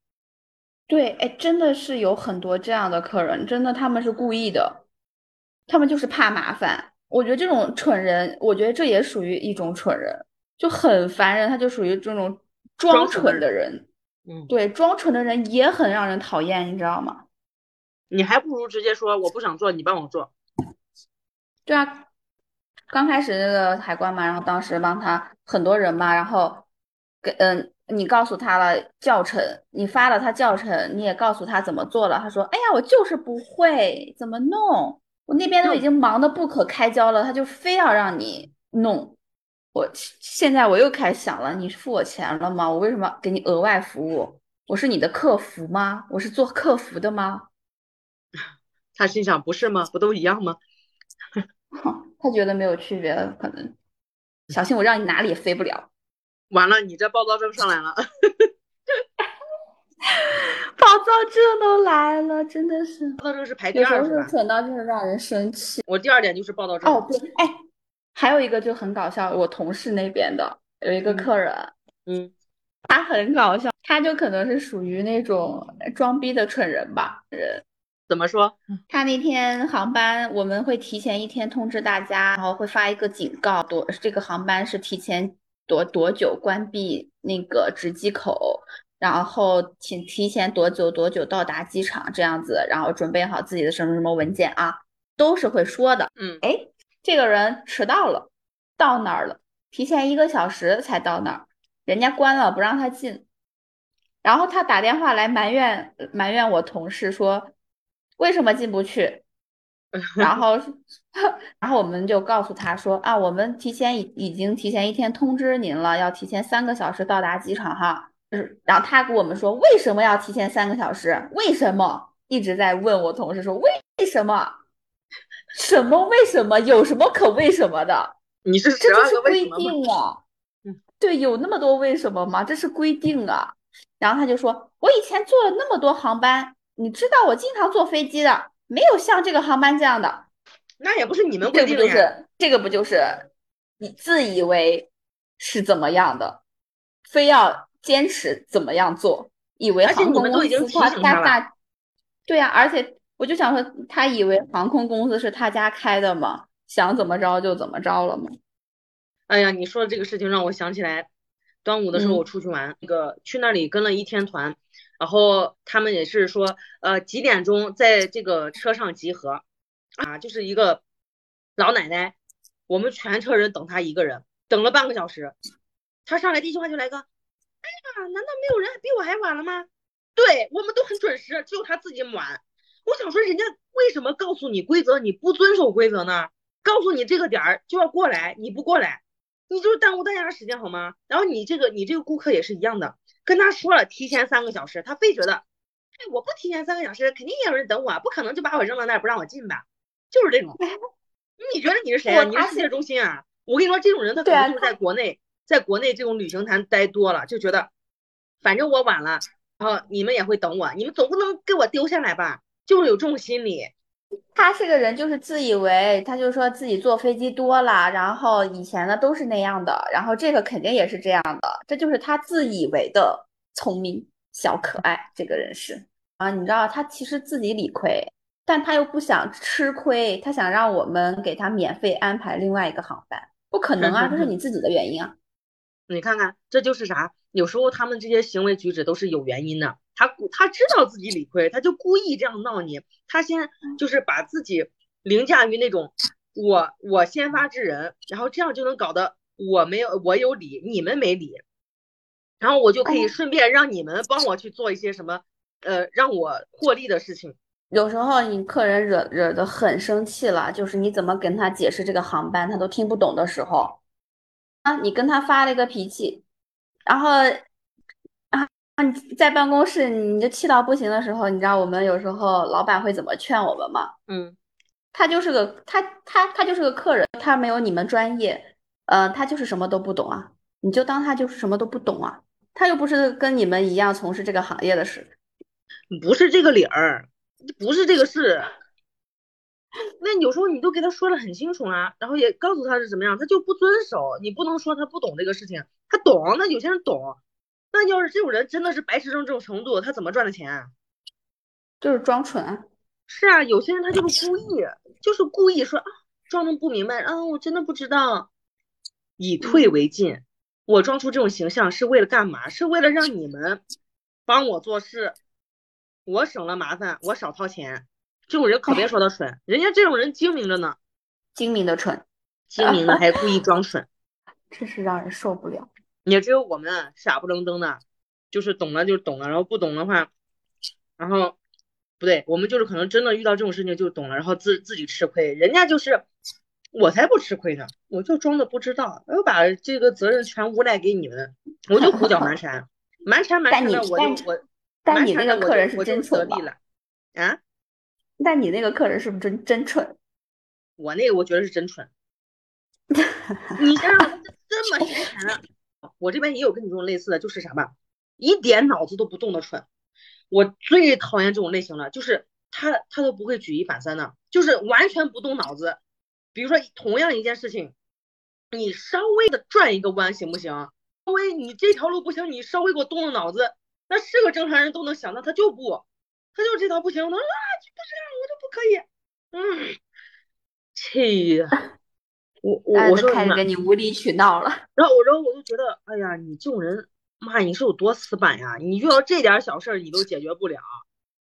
对，哎，真的是有很多这样的客人，真的他们是故意的，他们就是怕麻烦。我觉得这种蠢人，我觉得这也属于一种蠢人，就很烦人，他就属于这种装蠢的人。嗯，对，装蠢的人也很让人讨厌，你知道吗？你还不如直接说我不想做，你帮我做。对啊，刚开始那个海关嘛，然后当时帮他很多人嘛，然后给嗯，你告诉他了教程，你发了他教程，你也告诉他怎么做了，他说哎呀我就是不会怎么弄，我那边都已经忙得不可开交了，他就非要让你弄。我现在我又开始想了，你付我钱了吗？我为什么给你额外服务？我是你的客服吗？我是做客服的吗？他心想不是吗？不都一样吗？他觉得没有区别了，可能小心我让你哪里也飞不了。完了，你这暴躁症上来了。暴躁症都来了，真的是。暴躁症是排第二，有时候蠢到就是让人生气。我第二点就是暴躁症。哦对，哎，还有一个就很搞笑，我同事那边的有一个客人，嗯，嗯他很搞笑，他就可能是属于那种装逼的蠢人吧，人。怎么说？他那天航班我们会提前一天通知大家，然后会发一个警告，多这个航班是提前多多久关闭那个值机口，然后请提前多久多久到达机场这样子，然后准备好自己的什么什么文件啊，都是会说的。嗯，哎，这个人迟到了，到那儿了，提前一个小时才到那儿，人家关了不让他进，然后他打电话来埋怨埋怨我同事说。为什么进不去？然后，然后我们就告诉他说啊，我们提前已已经提前一天通知您了，要提前三个小时到达机场哈。然后他跟我们说为什么要提前三个小时？为什么？一直在问我同事说为什么？什么为什么？有什么可为什么的？你是这就是规定啊。对，有那么多为什么吗？这是规定啊。然后他就说，我以前坐了那么多航班。你知道我经常坐飞机的，没有像这个航班这样的。那也不是你们规定的呀。这个不就是你自以为是怎么样的，非要坚持怎么样做，以为航空公司夸他大，对啊，而且我就想说，他以为航空公司是他家开的嘛，想怎么着就怎么着了嘛。哎呀，你说的这个事情让我想起来，端午的时候我出去玩，嗯、那个去那里跟了一天团，然后他们也是说，呃，几点钟在这个车上集合，啊，就是一个老奶奶，我们全车人等她一个人，等了半个小时，她上来第一句话就来个，哎呀，难道没有人比我还晚了吗？对，我们都很准时，只有她自己晚。我想说，人家为什么告诉你规则，你不遵守规则呢？告诉你这个点儿就要过来，你不过来，你就是耽误大家时间好吗？然后你这个你这个顾客也是一样的，跟他说了提前三个小时，他非觉得，哎，我不提前三个小时，肯定也有人等我，不可能就把我扔到那儿不让我进吧，就是这种。你觉得你是谁啊？你是世界中心啊？我跟你说，这种人他可能就是在国内，在国内这种旅行团待多了，就觉得反正我晚了，然后你们也会等我，你们总不能给我丢下来吧？就是有这种心理。他这个人就是自以为，他就说自己坐飞机多了，然后以前呢都是那样的，然后这个肯定也是这样的，这就是他自以为的聪明小可爱。这个人是啊，你知道他其实自己理亏，但他又不想吃亏，他想让我们给他免费安排另外一个航班，不可能啊，这是你自己的原因啊。你看看，这就是啥？有时候他们这些行为举止都是有原因的。他他知道自己理亏，他就故意这样闹你。他先就是把自己凌驾于那种我我先发制人，然后这样就能搞得我没有我有理，你们没理，然后我就可以顺便让你们帮我去做一些什么呃让我获利的事情。有时候你客人惹惹得很生气了，就是你怎么跟他解释这个航班，他都听不懂的时候啊，你跟他发了一个脾气，然后。你在办公室你就气到不行的时候，你知道我们有时候老板会怎么劝我们吗？嗯，他就是个他他他就是个客人，他没有你们专业，呃，他就是什么都不懂啊，你就当他就是什么都不懂啊，他又不是跟你们一样从事这个行业的事，不是这个理儿，不是这个事。那有时候你都给他说得很清楚啊，然后也告诉他是怎么样，他就不遵守，你不能说他不懂这个事情，他懂，那有些人懂。那要是这种人真的是白痴成这种程度，他怎么赚的钱啊？就是装蠢啊。是啊，有些人他就是故意，就是故意说啊，装的不明白啊，我真的不知道。以退为进，我装出这种形象是为了干嘛？是为了让你们帮我做事，我省了麻烦，我少掏钱。这种人可别说他蠢，人家这种人精明着呢，精明的蠢，精明的还故意装蠢，真是让人受不了。也只有我们傻不愣登的，就是懂了就懂了，然后不懂的话，然后不对，我们就是可能真的遇到这种事情就懂了，然后自自己吃亏。人家就是我才不吃亏呢，我就装的不知道，我把这个责任全无赖给你们，我就胡搅蛮缠，蛮缠蛮缠的我就我。但你那个客人是真蠢吧？啊？但你那个客人是不是真真蠢？我那个我觉得是真蠢。你这样这么闲缠了。我这边也有跟你这种类似的，就是啥吧，一点脑子都不动的蠢。我最讨厌这种类型了，就是他他都不会举一反三的，就是完全不动脑子。比如说同样一件事情，你稍微的转一个弯行不行？稍微你这条路不行，你稍微给我动动脑子，那是个正常人都能想到，他就不，他就这条不行，他啊不这样我就不可以，嗯，气呀！我我我说开始跟你无理取闹了，然后我说我就觉得，哎呀，你这种人，妈，你是有多死板呀？你遇到这点小事你都解决不了，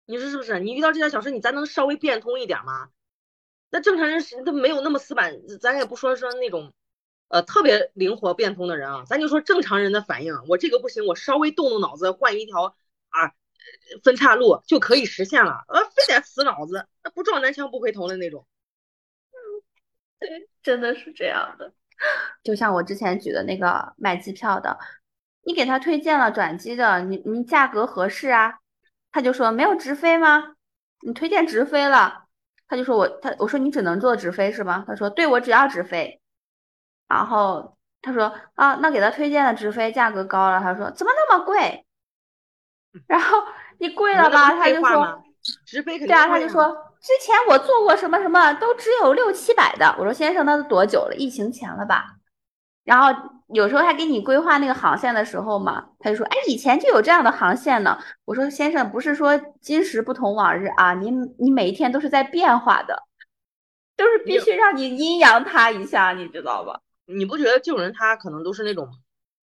你说是不是？你遇到这点小事，你咱能稍微变通一点吗？那正常人是他没有那么死板，咱也不说说那种，呃，特别灵活变通的人啊，咱就说正常人的反应。我这个不行，我稍微动动脑子，换一条啊分岔路就可以实现了，呃，非得死脑子，不撞南墙不回头的那种。对，真的是这样的。就像我之前举的那个卖机票的，你给他推荐了转机的，你你价格合适啊，他就说没有直飞吗？你推荐直飞了，他就说我他我说你只能做直飞是吗？他说对，我只要直飞。然后他说啊，那给他推荐的直飞价格高了，他说怎么那么贵？然后你贵了吧，他就说直飞肯定贵。对啊，他就说。之前我做过什么什么都只有六七百的，我说先生那是多久了？疫情前了吧？然后有时候他给你规划那个航线的时候嘛，他就说，哎，以前就有这样的航线呢。我说，先生，不是说今时不同往日啊，你你每一天都是在变化的，就是必须让你阴阳他一下，你知道吧？你不觉得这种人他可能都是那种，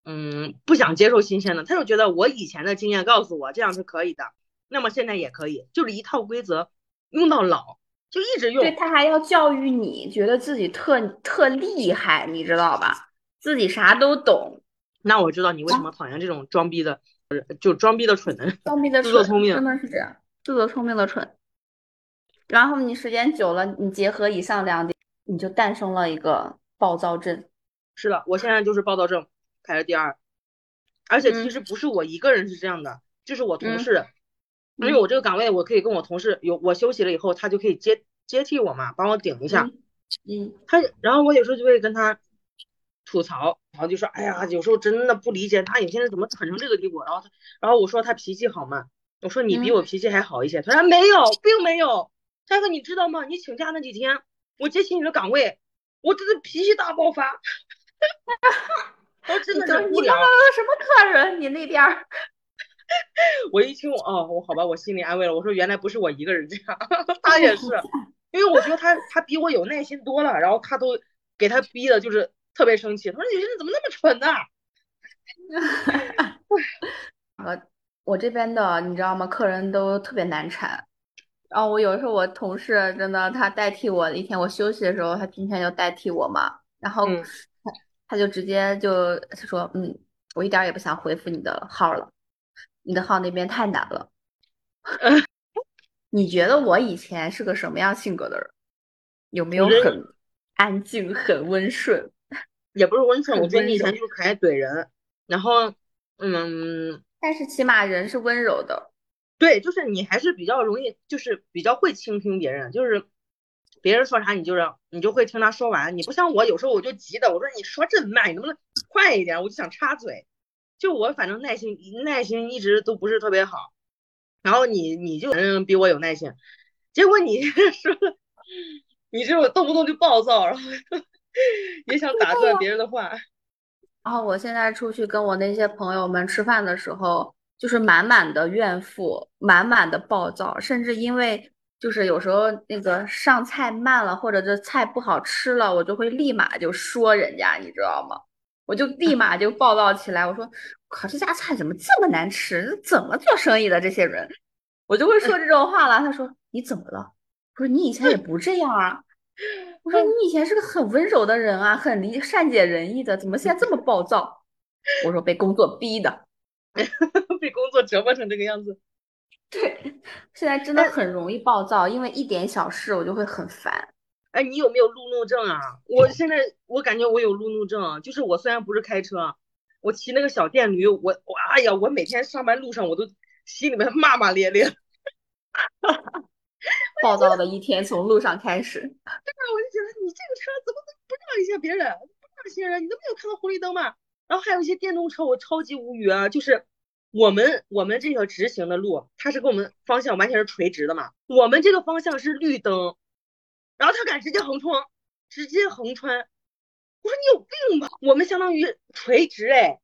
嗯，不想接受新鲜的，他就觉得我以前的经验告诉我这样是可以的，那么现在也可以，就是一套规则用到老。就一直用。对，他还要教育你，觉得自己特特厉害，你知道吧？自己啥都懂。那我知道你为什么讨厌这种装逼的，啊、就装逼的蠢的人，装逼的蠢，自作聪明，真的是这样，自作聪明的蠢。然后你时间久了，你结合以上两点，你就诞生了一个暴躁症。是的，我现在就是暴躁症排在第二，而且其实不是我一个人是这样的，嗯、就是我同事。嗯，因为我这个岗位我可以跟我同事有，我休息了以后他就可以接接替我嘛，帮我顶一下。嗯，嗯他然后我有时候就会跟他吐槽，然后就说，哎呀，有时候真的不理解他有些人怎么蠢成这个地步。然后他然后我说他脾气好嘛，我说你比我脾气还好一些。嗯、他说没有，并没有。他说你知道吗？你请假那几天，我接起你的岗位，我真的脾气大爆发，我真的忍不了。你你刚刚什么客人？你那边？我一听，哦，我好吧，我心里安慰了。我说原来不是我一个人这样，他也是，因为我觉得他他比我有耐心多了，然后他都给他逼的，就是特别生气。他说有些人怎么那么蠢呢、啊？我我这边的你知道吗？客人都特别难缠。然后我有时候我同事真的，他代替我一天，我休息的时候，他今天就代替我嘛。然后、嗯、他, 他就直接就他说，嗯，我一点也不想回复你的号了。你的号那边太难了。你觉得我以前是个什么样性格的人？有没有很安静很温顺？也不是温顺，我觉得你以前就是可爱怼人，然后嗯，但是起码人是温柔的。对，就是你还是比较容易，就是比较会倾听别人，就是别人说啥你就是你就会听他说完。你不像我有时候我就急的，我说你说这么慢，你能不能快一点，我就想插嘴。就我反正耐心耐心一直都不是特别好，然后你你就嗯比我有耐心，结果你说你这种动不动就暴躁，然后也想打断别人的话。然后我现在出去跟我那些朋友们吃饭的时候，就是满满的怨妇，满满的暴躁，甚至因为就是有时候那个上菜慢了，或者这菜不好吃了，我就会立马就说人家，你知道吗？我就立马就暴躁起来，我说靠，这家菜怎么这么难吃，怎么做生意的这些人，我就会说这种话了。他说你怎么了？我说你以前也不这样啊，我说你以前是个很温柔的人啊，很理善解人意的，怎么现在这么暴躁？我说被工作逼的。被工作折磨成这个样子。对，现在真的很容易暴躁，因为一点小事我就会很烦。哎，你有没有路怒症啊？我现在我感觉我有路怒症、啊，就是我虽然不是开车，我骑那个小电驴，我我哎呀，我每天上班路上我都心里面骂骂咧咧。暴躁的一天从路上开始。对啊，我就觉得你这个车怎么能不让一下别人，不让一些人，你都没有看到红绿灯吗？然后还有一些电动车，我超级无语啊，就是。我们我们这条直行的路，它是跟我们方向完全是垂直的嘛，我们这个方向是绿灯。然后他敢直接横穿，直接横穿，我说你有病吧！我们相当于垂直哎，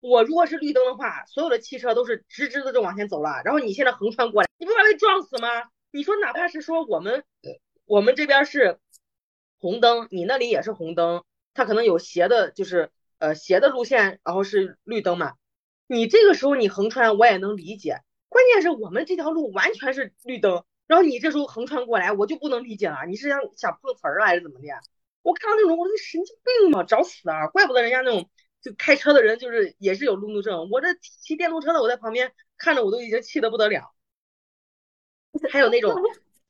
我如果是绿灯的话，所有的汽车都是直直的就往前走了，然后你现在横穿过来，你不怕被撞死吗？你说哪怕是说我们我们这边是红灯，你那里也是红灯，它可能有斜的，就是呃斜的路线，然后是绿灯嘛，你这个时候你横穿我也能理解，关键是我们这条路完全是绿灯。然后你这时候横穿过来，我就不能理解了，你是想想碰瓷儿啊还是怎么的？我看到那种，我说神经病啊，找死啊！怪不得人家那种就开车的人就是也是有路怒症，我这骑电动车的我在旁边看着我都已经气得不得了。还有那种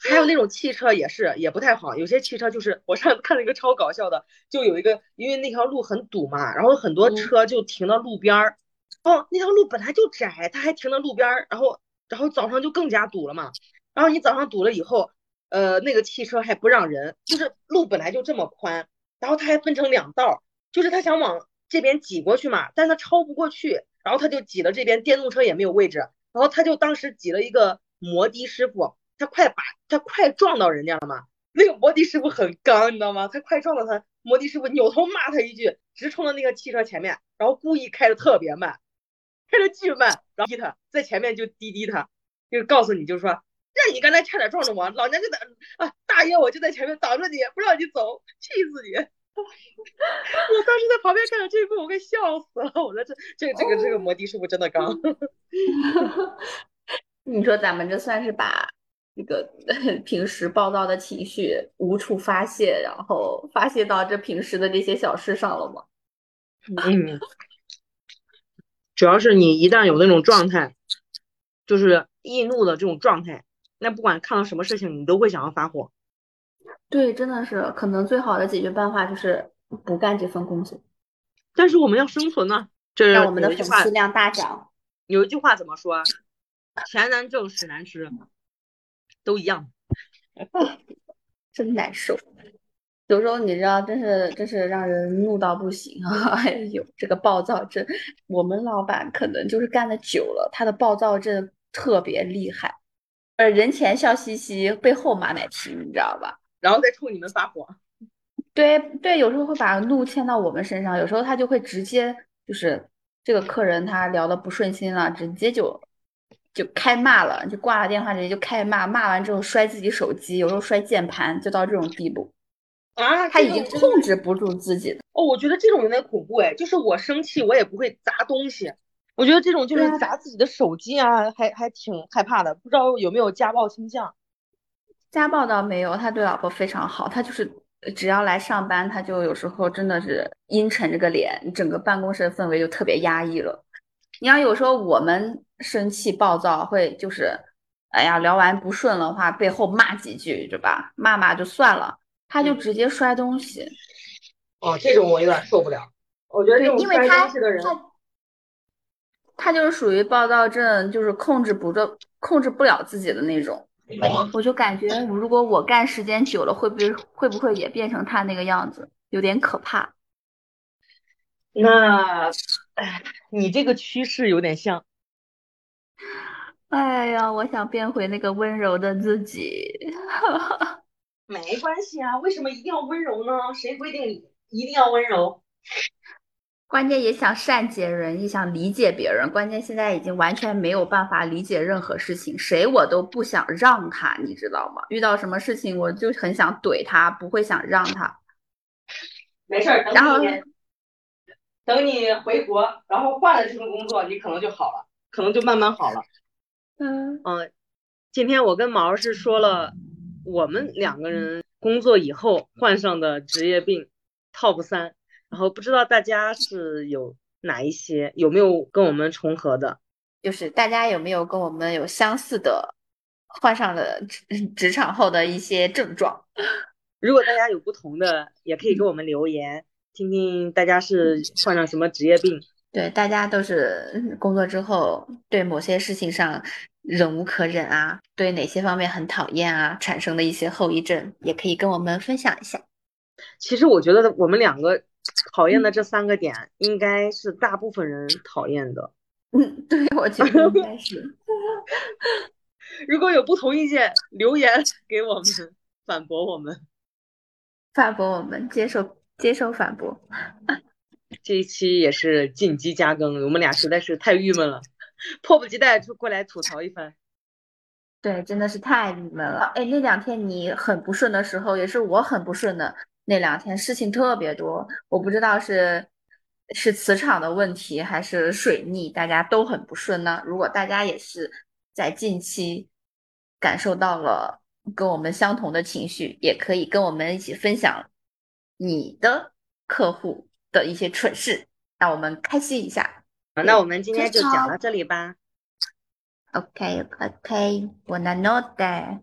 还有那种汽车也是也不太好，有些汽车就是我上次看了一个超搞笑的，就有一个因为那条路很堵嘛，然后很多车就停到路边儿、嗯，哦，那条路本来就窄，它还停到路边儿，然后然后早上就更加堵了嘛。然后你早上堵了以后，呃，那个汽车还不让人，就是路本来就这么宽，然后他还分成两道，就是他想往这边挤过去嘛，但他超不过去，然后他就挤了这边，电动车也没有位置，然后他就当时挤了一个摩的师傅，他快把他快撞到人家了嘛，那个摩的师傅很刚，你知道吗？他快撞了他，摩的师傅扭头骂他一句，直冲到那个汽车前面，然后故意开的特别慢，开的巨慢，然后滴他在前面就滴滴他，就告诉你就说，让你刚才差点撞着我，老娘就在啊，大爷我就在前面挡着你，不让你走，气死你！我当时在旁边看到这一幕，我快笑死了。我说这这这个这个摩的师傅真的刚。你说咱们这算是把这个平时暴躁的情绪无处发泄，然后发泄到这平时的这些小事上了吗？嗯，主要是你一旦有那种状态，就是易怒的这种状态，那不管看到什么事情，你都会想要发火。对，真的是，可能最好的解决办法就是不干这份工作。但是我们要生存呢、啊，这让我们的粉丝量大涨。有一句话怎么说？钱难挣，屎难吃，都一样。真难受。有时候你知道，真是真是让人怒到不行啊！哎呦，这个暴躁症，我们老板可能就是干的久了，他的暴躁症特别厉害。呃，人前笑嘻嘻，背后马奶蹄，你知道吧？然后再冲你们发火。对对，有时候会把怒牵到我们身上，有时候他就会直接就是这个客人他聊的不顺心了，直接就就开骂了，就挂了电话直接就开骂，骂完之后摔自己手机，有时候摔键盘，就到这种地步啊！他已经控制不住自己了。哦，我觉得这种有点恐怖哎，就是我生气我也不会砸东西，我觉得这种就是砸自己的手机啊，还还挺害怕的，不知道有没有家暴倾向。家暴倒没有，他对老婆非常好，他就是只要来上班，他就有时候真的是阴沉这个脸，整个办公室的氛围就特别压抑了。你要有时候我们生气暴躁会就是哎呀聊完不顺的话背后骂几句，对吧？骂骂就算了，他就直接摔东西。哦，这种我有点受不了，我觉得这种摔东西的人他就是属于暴躁症，就是控制不住控制不了自己的那种。我就感觉如果我干时间久了会不会会不会也变成他那个样子，有点可怕。那你这个趋势有点像。哎呀，我想变回那个温柔的自己。没关系啊，为什么一定要温柔呢？谁规定一定要温柔？关键也想善解人，也想理解别人，关键现在已经完全没有办法理解任何事情，谁我都不想让他，你知道吗？遇到什么事情我就很想怼他，不会想让他。没事，等你然后等你回国，然后换了这份工作，你可能就好了，可能就慢慢好了。嗯嗯，今天我跟毛是说了我们两个人工作以后患上的职业病 top 三。然后不知道大家是有哪一些，有没有跟我们重合的，就是大家有没有跟我们有相似的患上了职场后的一些症状。如果大家有不同的也可以给我们留言，听听大家是患上什么职业病。对，大家都是工作之后对某些事情上忍无可忍啊，对哪些方面很讨厌啊，产生的一些后遗症也可以跟我们分享一下。其实我觉得我们两个讨厌的这三个点应该是大部分人讨厌的。嗯，对，我觉得应该是。如果有不同意见留言给我们，反驳我们反驳我们接受接受反驳。这一期也是进击加更，我们俩实在是太郁闷了，迫不及待就过来吐槽一番。对，真的是太郁闷了。哎，那两天你很不顺的时候也是我很不顺的那两天，事情特别多，我不知道是是磁场的问题还是水逆，大家都很不顺呢。如果大家也是在近期感受到了跟我们相同的情绪，也可以跟我们一起分享你的客户的一些蠢事，让我们开心一下。那我们今天就讲到这里吧。 OK OK， buona notte。